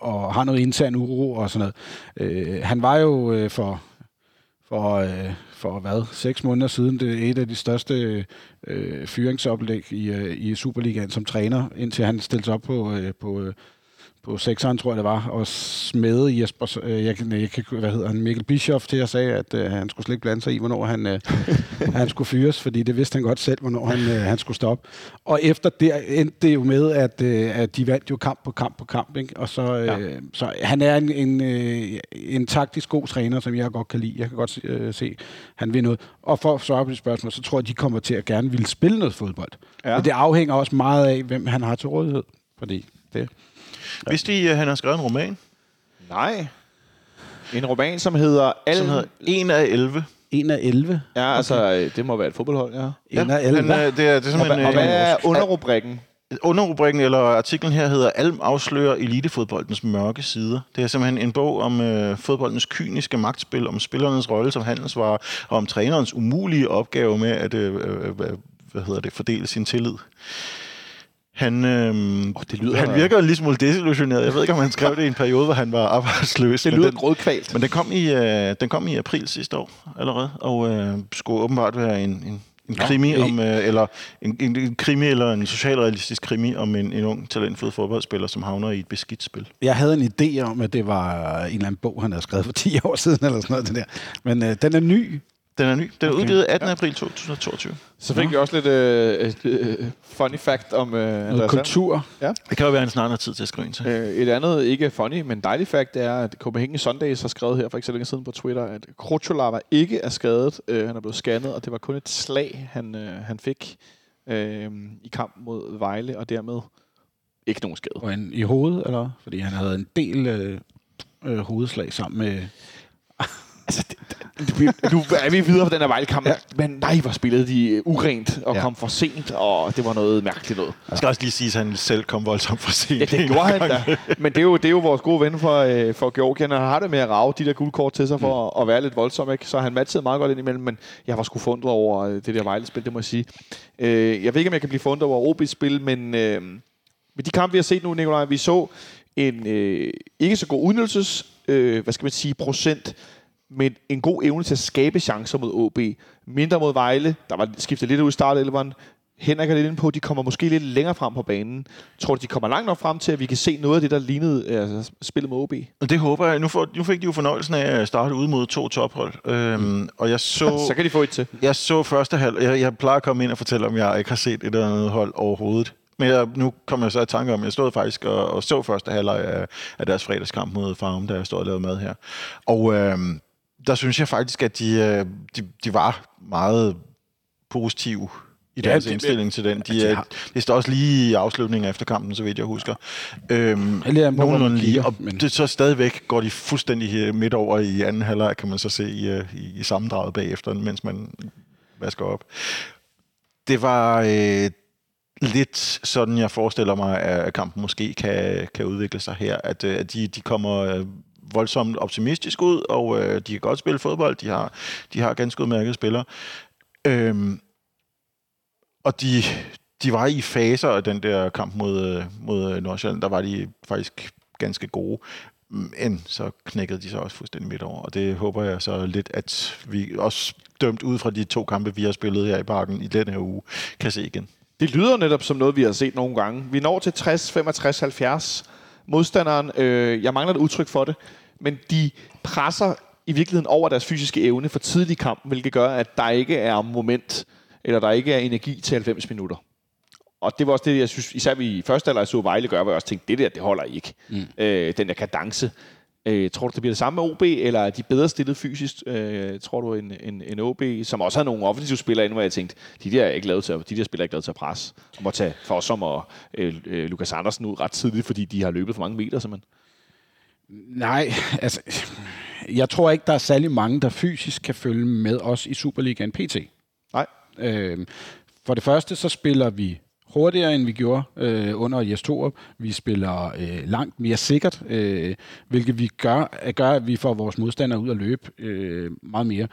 og har noget intern uro og sådan noget. Han var jo for hvad? 6 måneder siden, det er et af de største fyringsoplæg i Superligaen som træner, indtil han stillede sig op på 6'eren, tror jeg det var, og smedede Jesper, Mikkel Bischoff til at sige, at han skulle slet ikke blande sig i, hvornår han skulle fyres, fordi det vidste han godt selv, hvornår han skulle stoppe. Og efter det endte det jo med, at de vandt jo kamp på kamp, ikke? Og så han er en taktisk god træner, som jeg godt kan lide. Jeg kan godt se, han vil noget. Og for at svare på de spørgsmål, så tror jeg, de kommer til at gerne ville spille noget fodbold. Ja. Men det afhænger også meget af, hvem han har til rådighed, fordi det... Ja. Vidste I, at han har skrevet en roman? Nej. En roman, som hedder... Som hedder 1 af 11. 1 af 11? Ja, altså, det må være et fodboldhold, ja. 1 af 11? Det er simpelthen... Og hvad er underrubrikken? Underrubrikken, eller artiklen her, hedder Alm afslører elitefodboldens mørke sider. Det er simpelthen en bog om fodboldens kyniske magtspil, om spillernes rolle som handelsvarer, og om trænerens umulige opgave med at fordele sin tillid. Han virker en lille smule desillusioneret. Jeg ved ikke, om han skrev det i en periode, hvor han var arbejdsløs. Det lyder grådkvalt. Men den kom i april sidste år allerede, og skulle åbenbart være en krimi om, eller en krimi eller en socialrealistisk krimi om en ung talentfuld fodboldspiller, som havner i et beskidt spil. Jeg havde en idé om, at det var en eller anden bog, han havde skrevet for 10 år siden, eller sådan noget den der. Men den er ny. Den er ny. Den er udgivet 18. april 2022. Så fik vi også lidt funny fact om... noget kultur. Ja. Det kan jo være en snarere tid til at skrive ind til. Et andet, ikke funny, men dejlig fact, er, at Copenhagen Sundays har skrevet her for ikke så længe siden på Twitter, at Krotolava ikke er skadet. Han er blevet scannet, og det var kun et slag, han fik i kamp mod Vejle, og dermed ikke nogen skade. Og i hovedet, eller? Fordi han havde en del hovedslag sammen med... Altså, nu er vi videre på den her Vejle-kamp, men nej, hvor spillede de urent og kom for sent, og det var noget mærkeligt noget. Jeg skal også lige sige, at han selv kom voldsomt for sent. Ja, det gjorde han da. Men det er jo vores gode ven fra Georgien, og han har det med at rage de der gule kort til sig for at være lidt voldsom, ikke? Så han matchede meget godt ind imellem, men jeg var sgu forundret over det der Vejle-spil, det må jeg sige. Jeg ved ikke, om jeg kan blive forundret over OB's spil, men med de kampe, vi har set nu, Nikolaj, vi så en ikke så god udnyttelses, hvad skal man sige, procent, men en god evne til at skabe chancer mod OB. Mindre mod Vejle, der var skiftet lidt ud i startelveren. Henrik er lidt inde på, de kommer måske lidt længere frem på banen. Tror du, de kommer langt nok frem til, at vi kan se noget af det, der lignede spillet med OB? Det håber jeg. Nu fik de jo fornøjelsen af at starte ude mod to tophold. Og jeg så... så kan de få et til. Jeg så første halv... Jeg plejer at komme ind og fortælle, om jeg ikke har set et eller andet hold overhovedet. Men nu kommer jeg så i tanke om, at jeg stod faktisk og så første halvleg af deres fredagskamp mod Farum, da jeg stod og lavede mad her. Og der synes jeg faktisk, at de var meget positive i deres indstilling til den. Det står også lige i afslutningen af efterkampen, så vidt jeg husker. Nogenlunde lige, og det, så stadigvæk går de fuldstændig midt over i anden halvleg, kan man så se i sammendraget bagefter, mens man vasker op. Det var lidt sådan, jeg forestiller mig, at kampen måske kan udvikle sig her, at de kommer voldsomt optimistisk ud, og de kan godt spille fodbold, de har ganske udmærkede spillere. Og de var i faser af den der kamp mod Nordsjælland, der var de faktisk ganske gode, men så knækkede de så også fuldstændig midt over, og det håber jeg så lidt, at vi også dømt ud fra de to kampe, vi har spillet her i Parken i den her uge, kan se igen. Det lyder netop som noget, vi har set nogle gange. Vi når til 60, 65, 70. Modstanderen, jeg mangler et udtryk for det, men de presser i virkeligheden over deres fysiske evne for tidlig i kampen, hvilket gør, at der ikke er moment, eller der ikke er energi til 90 minutter. Og det var også det, jeg synes, især vi i første halvleg så Vejle gøre, hvor jeg også tænkte, det holder ikke. Den der kadence. Tror du, det bliver det samme med OB, eller er de bedre stillet fysisk, tror du, en OB, som også har nogle offensive spillere inde, hvor jeg tænkte, de der spillere er ikke lavet til at presse, og må tage Forsum og Lukas Andersen ud ret tidligt, fordi de har løbet for mange meter, simpelthen? Nej, altså, jeg tror ikke, der er særlig mange, der fysisk kan følge med os i Superligaen PT. Nej. For det første, så spiller vi hurtigere, end vi gjorde under Jesper. Vi spiller langt mere sikkert, hvilket vi gør, at vi får vores modstandere ud at løbe meget mere.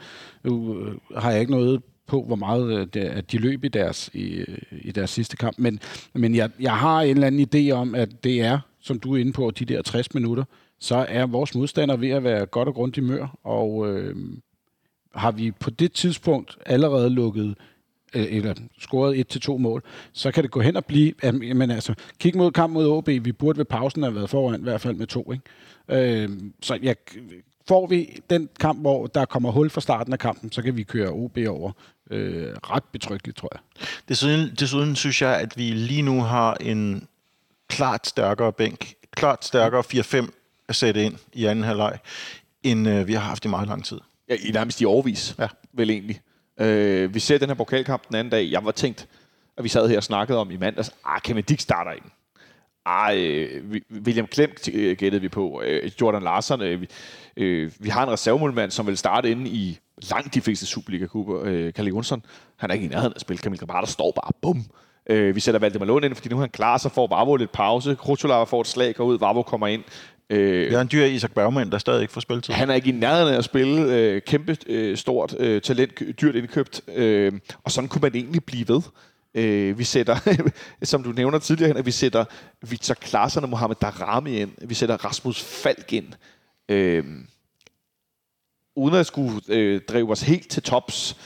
Nu har jeg ikke noget på, hvor meget de løb i deres sidste kamp, men jeg har en eller anden idé om, at det er, som du er inde på, de der 60 minutter, så er vores modstandere ved at være godt og grundigt mør, og har vi på det tidspunkt allerede lukket eller scoret 1-2 mål, så kan det gå hen og blive... Jamen, altså, kig mod kamp mod OB, vi burde ved pausen have været foran, i hvert fald med 2. Ikke? Så får vi den kamp, hvor der kommer hul fra starten af kampen, så kan vi køre OB over ret betryggeligt, tror jeg. Desuden synes jeg, at vi lige nu har en klart stærkere bænk, klart stærkere 4-5 at sætte ind i anden halvleg, end vi har haft i meget lang tid. Ja, i nærmest i årevis, ja. Vel egentlig. Vi ser den her pokalkamp den anden dag. Jeg var tænkt, at vi sad her og snakkede om i mandags, Kevin Dick starter ind. William Klem gættede vi på. Jordan Larsson. Vi har en reservemålmand, som vil starte inde i langt de fleste Superliga-klubber. Kamil Grabara, han er ikke i nærheden af spil. Kamil Grabara, der står bare bum. Vi sætter Valdemar Lund ind, fordi nu han klarer sig, får Vavro lidt pause. Krutulava får et slag, går ud, Vavro kommer ind. Det er en dyr Isak Bergman, der stadig ikke får spilletid. Han er ikke i nærheden af at spille. Kæmpe stort talent, dyrt indkøbt. Og sådan kunne man egentlig blive ved. Vi sætter, som du nævner tidligere, at vi sætter Victor Claesson og Mohamed Daramy ind. Vi sætter Rasmus Falk ind. Uden at skulle drive os helt til tops,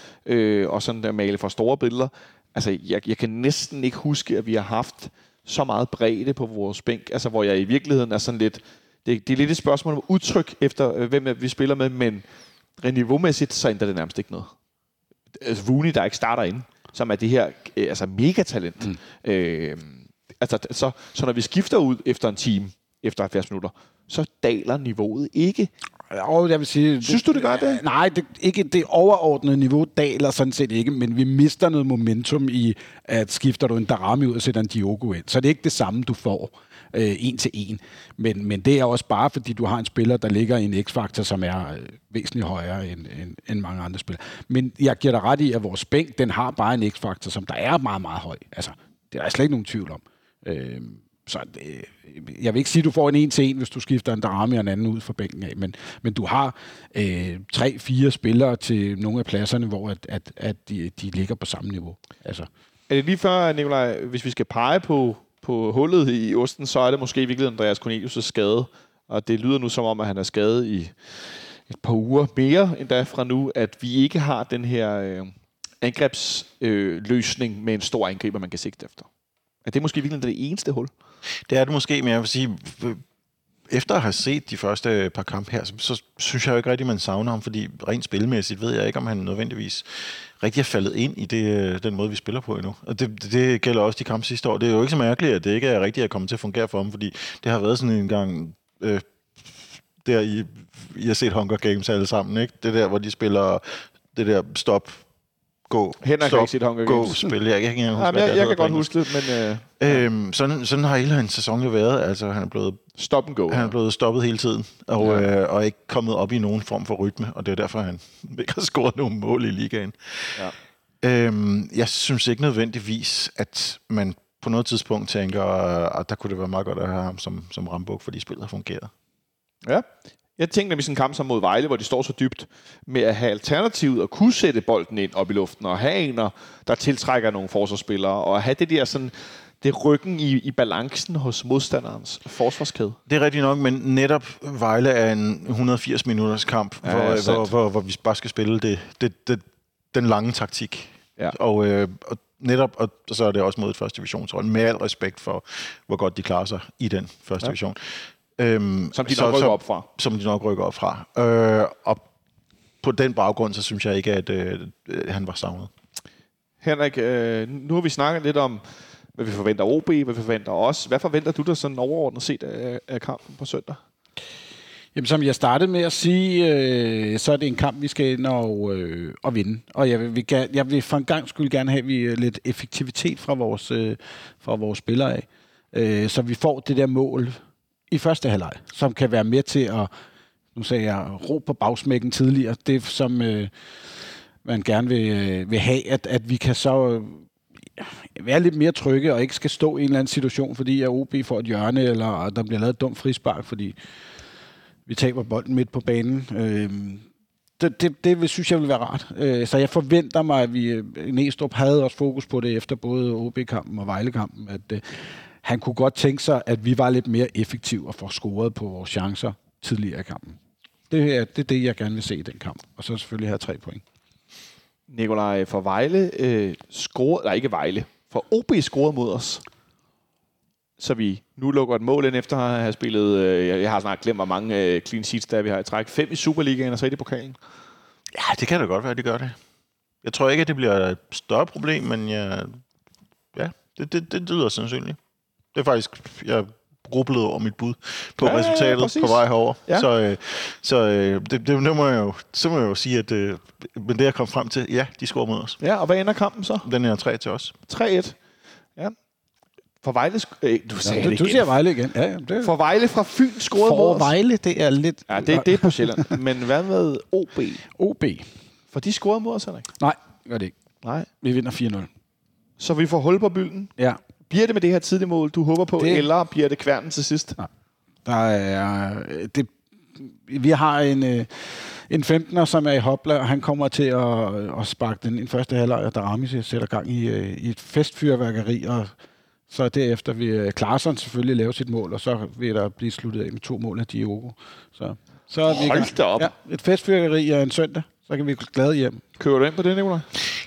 og sådan der male for store billeder. Altså, jeg kan næsten ikke huske, at vi har haft så meget bredde på vores bænk. Altså, hvor jeg i virkeligheden er sådan lidt... Det er lidt et spørgsmål om udtryk efter, hvem vi spiller med, men niveaumæssigt, så ændrer det nærmest ikke noget. Altså Rooney, der ikke starter inde, som er det her altså megatalent. Så når vi skifter ud efter en time, efter 70 minutter, så daler niveauet ikke. Og jeg vil sige, synes du, det gør det? Nej, det overordnede niveau daler sådan set ikke, men vi mister noget momentum i, at skifter du en Daramy ud og sætter en Diogo ind. Så det er ikke det samme, du får. En til en. Men det er også bare, fordi du har en spiller, der ligger i en x-faktor, som er væsentligt højere end mange andre spillere. Men jeg giver dig ret i, at vores bænk, den har bare en x-faktor, som der er meget, meget høj. Altså, det er der slet ikke nogen tvivl om. Så jeg vil ikke sige, at du får en til en, hvis du skifter en Daramy og en anden ud fra bænken af, men du har 3-4 spillere til nogle af pladserne, hvor at de ligger på samme niveau. Altså. Er det lige før, Nikolaj, hvis vi skal pege på på hullet i osten, så er det måske virkelig Andreas Cornelius' skade. Og det lyder nu som om, at han er skadet i et par uger mere endda fra nu, at vi ikke har den her angrebsløsning med en stor angriber, man kan sigte efter. Er det måske virkelig det eneste hul? Det er det måske, men jeg vil sige, efter at have set de første par kampe her, så synes jeg jo ikke rigtig, man savner ham, fordi rent spilmæssigt ved jeg ikke, om han nødvendigvis rigtig er faldet ind i det, den måde, vi spiller på endnu. Og det gælder også de kampe sidste år. Det er jo ikke så mærkeligt, at det ikke er rigtigt at komme til at fungere for ham, fordi det har været sådan en gang... der I har set Hunger Games alle sammen, ikke? Det der, hvor de spiller det der stop, gå, Henrik stop, set Hunger gå, Games. Spil. Jeg kan ikke engang huske, jeg kan godt huske det, men... Sådan har hele hans sæson jo været. Altså, han er blevet... Stop and go. Han er blevet stoppet hele tiden, og, ja. Og ikke kommet op i nogen form for rytme, og det er derfor, han ikke har scoret nogen mål i ligaen. Ja. Jeg synes ikke nødvendigvis, at man på noget tidspunkt tænker, at der kunne det være meget godt at have ham som rambuk, fordi spillet har fungeret. Ja, jeg tænkte nemlig sådan en kamp som mod Vejle, hvor de står så dybt med at have alternativet og kunne sætte bolden ind op i luften og have ener, der tiltrækker nogle forsvarsspillere og have det der sådan, det ryggen i balancen hos modstanderens forsvarskæde. Det er rigtigt nok, men netop Vejle er en 180 minutters kamp, ja, hvor vi bare skal spille den lange taktik. Ja. Og netop, og så er det også mod et første divisionshold, med al respekt for, hvor godt de klarer sig i den første division. Som de nok rykker op fra. Og på den baggrund, så synes jeg ikke, at han var savnet. Henrik, nu har vi snakket lidt om, hvad vi forventer OB, hvad vi forventer os. Hvad forventer du dig sådan overordnet set af kampen på søndag? Jamen, som jeg startede med at sige, så er det en kamp, vi skal ind og vinde. Og jeg vil for en gang skyld gerne have lidt effektivitet fra vores spillere af. Så vi får det der mål i første halvleg, som kan være med til at, nu sagde jeg, ro på bagsmækken tidligere. Det, som man gerne vil have, at vi kan så være lidt mere trygge og ikke skal stå i en eller anden situation, fordi at OB får et hjørne, eller der bliver lavet et dumt frispark, fordi vi taber bolden midt på banen. Det synes jeg vil være rart. Så jeg forventer mig, at vi Neestrup havde også fokus på det efter både OB-kampen og Vejle-kampen, at han kunne godt tænke sig, at vi var lidt mere effektive og får scoret på vores chancer tidligere i kampen. Det er det, jeg gerne vil se i den kamp. Og så selvfølgelig have 3 point. Nikolaj, for Vejle scorede... Nej, ikke Vejle. For OB scorede mod os. Så vi nu lukker et mål ind efter at have spillet... Jeg har snart glemt, hvor mange clean sheets, der vi har i træk. 5 i Superligaen og 3 i pokalen. Ja, det kan da godt være, at de gør det. Jeg tror ikke, at det bliver et større problem, men det lyder sandsynligt. Det er faktisk, jeg grublede over mit bud på resultatet præcis. På vej herover. Ja. Så det må jeg jo sige, at men det jeg kom frem til, ja, de scorer mod os. Ja, og hvad ender kampen så? Den er 3 til os. 3-1. Ja. For Vejle... Du siger Vejle igen. Ja, det... For Vejle fra Fyn scorede mod os. For Vejle, det er lidt... Ja, det er på Sjælland. Men hvad med OB? OB. For de scorede mod os, Henrik? Nej, gør det ikke. Nej. Vi vinder 4-0. Så vi får hul på bylden? Ja. Bliver det med det her tidlige mål, du håber på, eller bliver det kværnen til sidst? Nej. Vi har en 15'er, som er i hopla, og han kommer til at sparke den første halvleg, og Daramy sætter gang i et festfyrværkeri, og så derefter vil Claesson selvfølgelig lave sit mål, og så vil der blive sluttet af med 2 mål af Diogo. Så hold da op! Ja, et festfyrværkeri og en søndag, så kan vi glade hjem. Kører du ind på det, Nikolaj?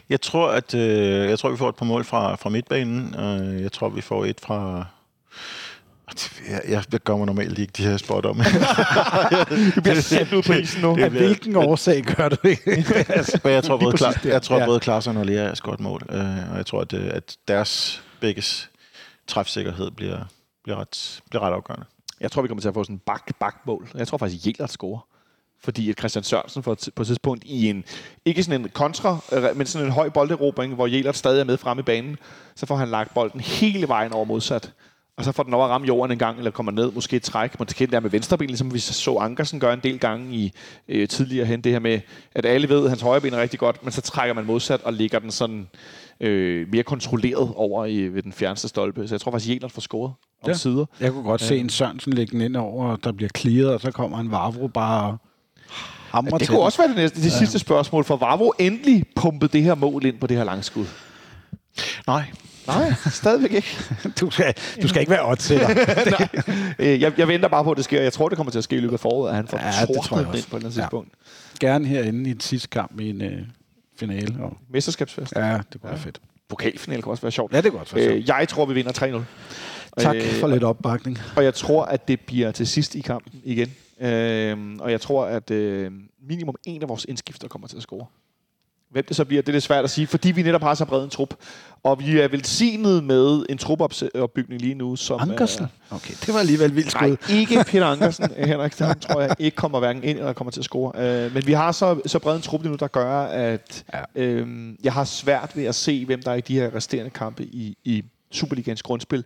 Jeg tror, vi får et par mål fra midtbanen. Jeg tror, vi får et fra... Jeg gør mig normalt ikke de her spot om. Du bliver sendt ud på isen nu. Af hvilken årsag gør du ikke? Men jeg tror, både Claesson og Lea er skåret mål. Og jeg tror, at deres begges træfsikkerhed bliver ret afgørende. Jeg tror, vi kommer til at få sådan en bak-bak-mål. Jeg tror faktisk, Jelert scorer. Fordi Christian Sørensen på et tidspunkt i en, ikke sådan en kontra, men sådan en høj bolderobring, hvor Jelert stadig er med fremme i banen, så får han lagt bolden hele vejen over modsat. Og så får den over at ramme jorden en gang, eller kommer ned, måske et træk. Måske det der med venstreben, ligesom vi så Ankersen gøre en del gange i tidligere hen. Det her med, at alle ved, at hans højre ben er rigtig godt, men så trækker man modsat og ligger den sådan mere kontrolleret over ved den fjerneste stolpe. Så jeg tror faktisk, Jelert får scoret om sider. Jeg kunne godt se en Sørensen lægge den ind over, der bliver clearet, og så kommer en Vavro bare... Det kunne også være det sidste spørgsmål, for Vavro endelig pumpede det her mål ind på det her langskud. Nej. Nej, stadigvæk ikke. Du skal ikke være oddsætter. jeg venter bare på, at det sker. Jeg tror, det kommer til at ske i løbet af foråret, at han får det på et eller andet tidspunkt. Gerne herinde i en sidste kamp i en finale. Og mesterskabsfest. Ja, det kunne være fedt. Pokalfinale kan også være sjovt. Ja, det kunne også være sjovt. Jeg tror, vi vinder 3-0. Tak for lidt opbakning. Og jeg tror, at det bliver til sidst i kampen igen. Og jeg tror, at minimum en af vores indskifter kommer til at score. Hvem det så bliver, det er svært at sige, fordi vi netop har så bred en trup. Og vi er velsignet med en trupopbygning lige nu, som... Ankersen? Okay, det var alligevel vildt skud. Nej, ikke Peter Ankersen, Henrik. Der tror jeg ikke kommer hverken ind eller kommer til at score. Men vi har så bred en trup lige nu, der gør, at jeg har svært ved at se, hvem der i de her resterende kampe i Superligans grundspil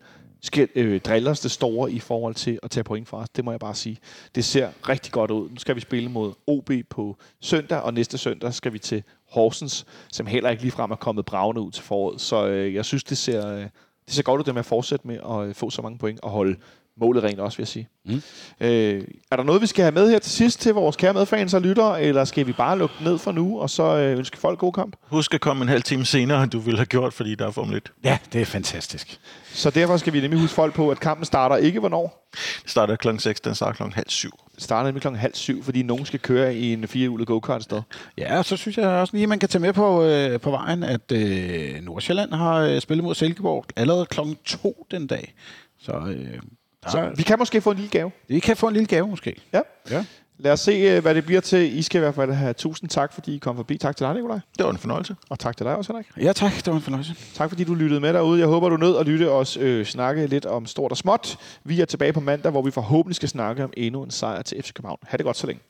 driller det store i forhold til at tage point fra os. Det må jeg bare sige. Det ser rigtig godt ud. Nu skal vi spille mod OB på søndag, og næste søndag skal vi til Horsens, som heller ikke ligefrem er kommet bragende ud til foråret. Så jeg synes, det ser godt ud, det med at fortsætte med at få så mange point og holde målet rent også, vil jeg sige. Er der noget, vi skal have med her til sidst til vores kære medfans og lyttere, eller skal vi bare lukke ned for nu, og så ønske folk god kamp? Husk at komme en halv time senere, end du ville have gjort, fordi der er for lidt. Ja, det er fantastisk. Så derfor skal vi nemlig huske folk på, at kampen starter ikke hvornår? Det starter klokken 6, den starter klokken 6:30. Det starter nemlig klokken 6:30, fordi nogen skal køre i en 4-hjulet go-kart sted. Ja, og så synes jeg også lige, at man kan tage med på vejen, at Nordsjælland har spillet mod Silkeborg allerede klokken 2 den dag. Så vi kan måske få en lille gave. Vi kan få en lille gave, måske. Ja. Lad os se, hvad det bliver til. I skal i hvert fald have 1000 tak, fordi I kom forbi. Tak til dig, Nikolaj. Det var en fornøjelse. Og tak til dig også, Henrik. Ja, tak. Det var en fornøjelse. Tak, fordi du lyttede med derude. Jeg håber, du nød at lytte os snakke lidt om stort og småt. Vi er tilbage på mandag, hvor vi forhåbentlig skal snakke om endnu en sejr til FC København. Ha' det godt så længe.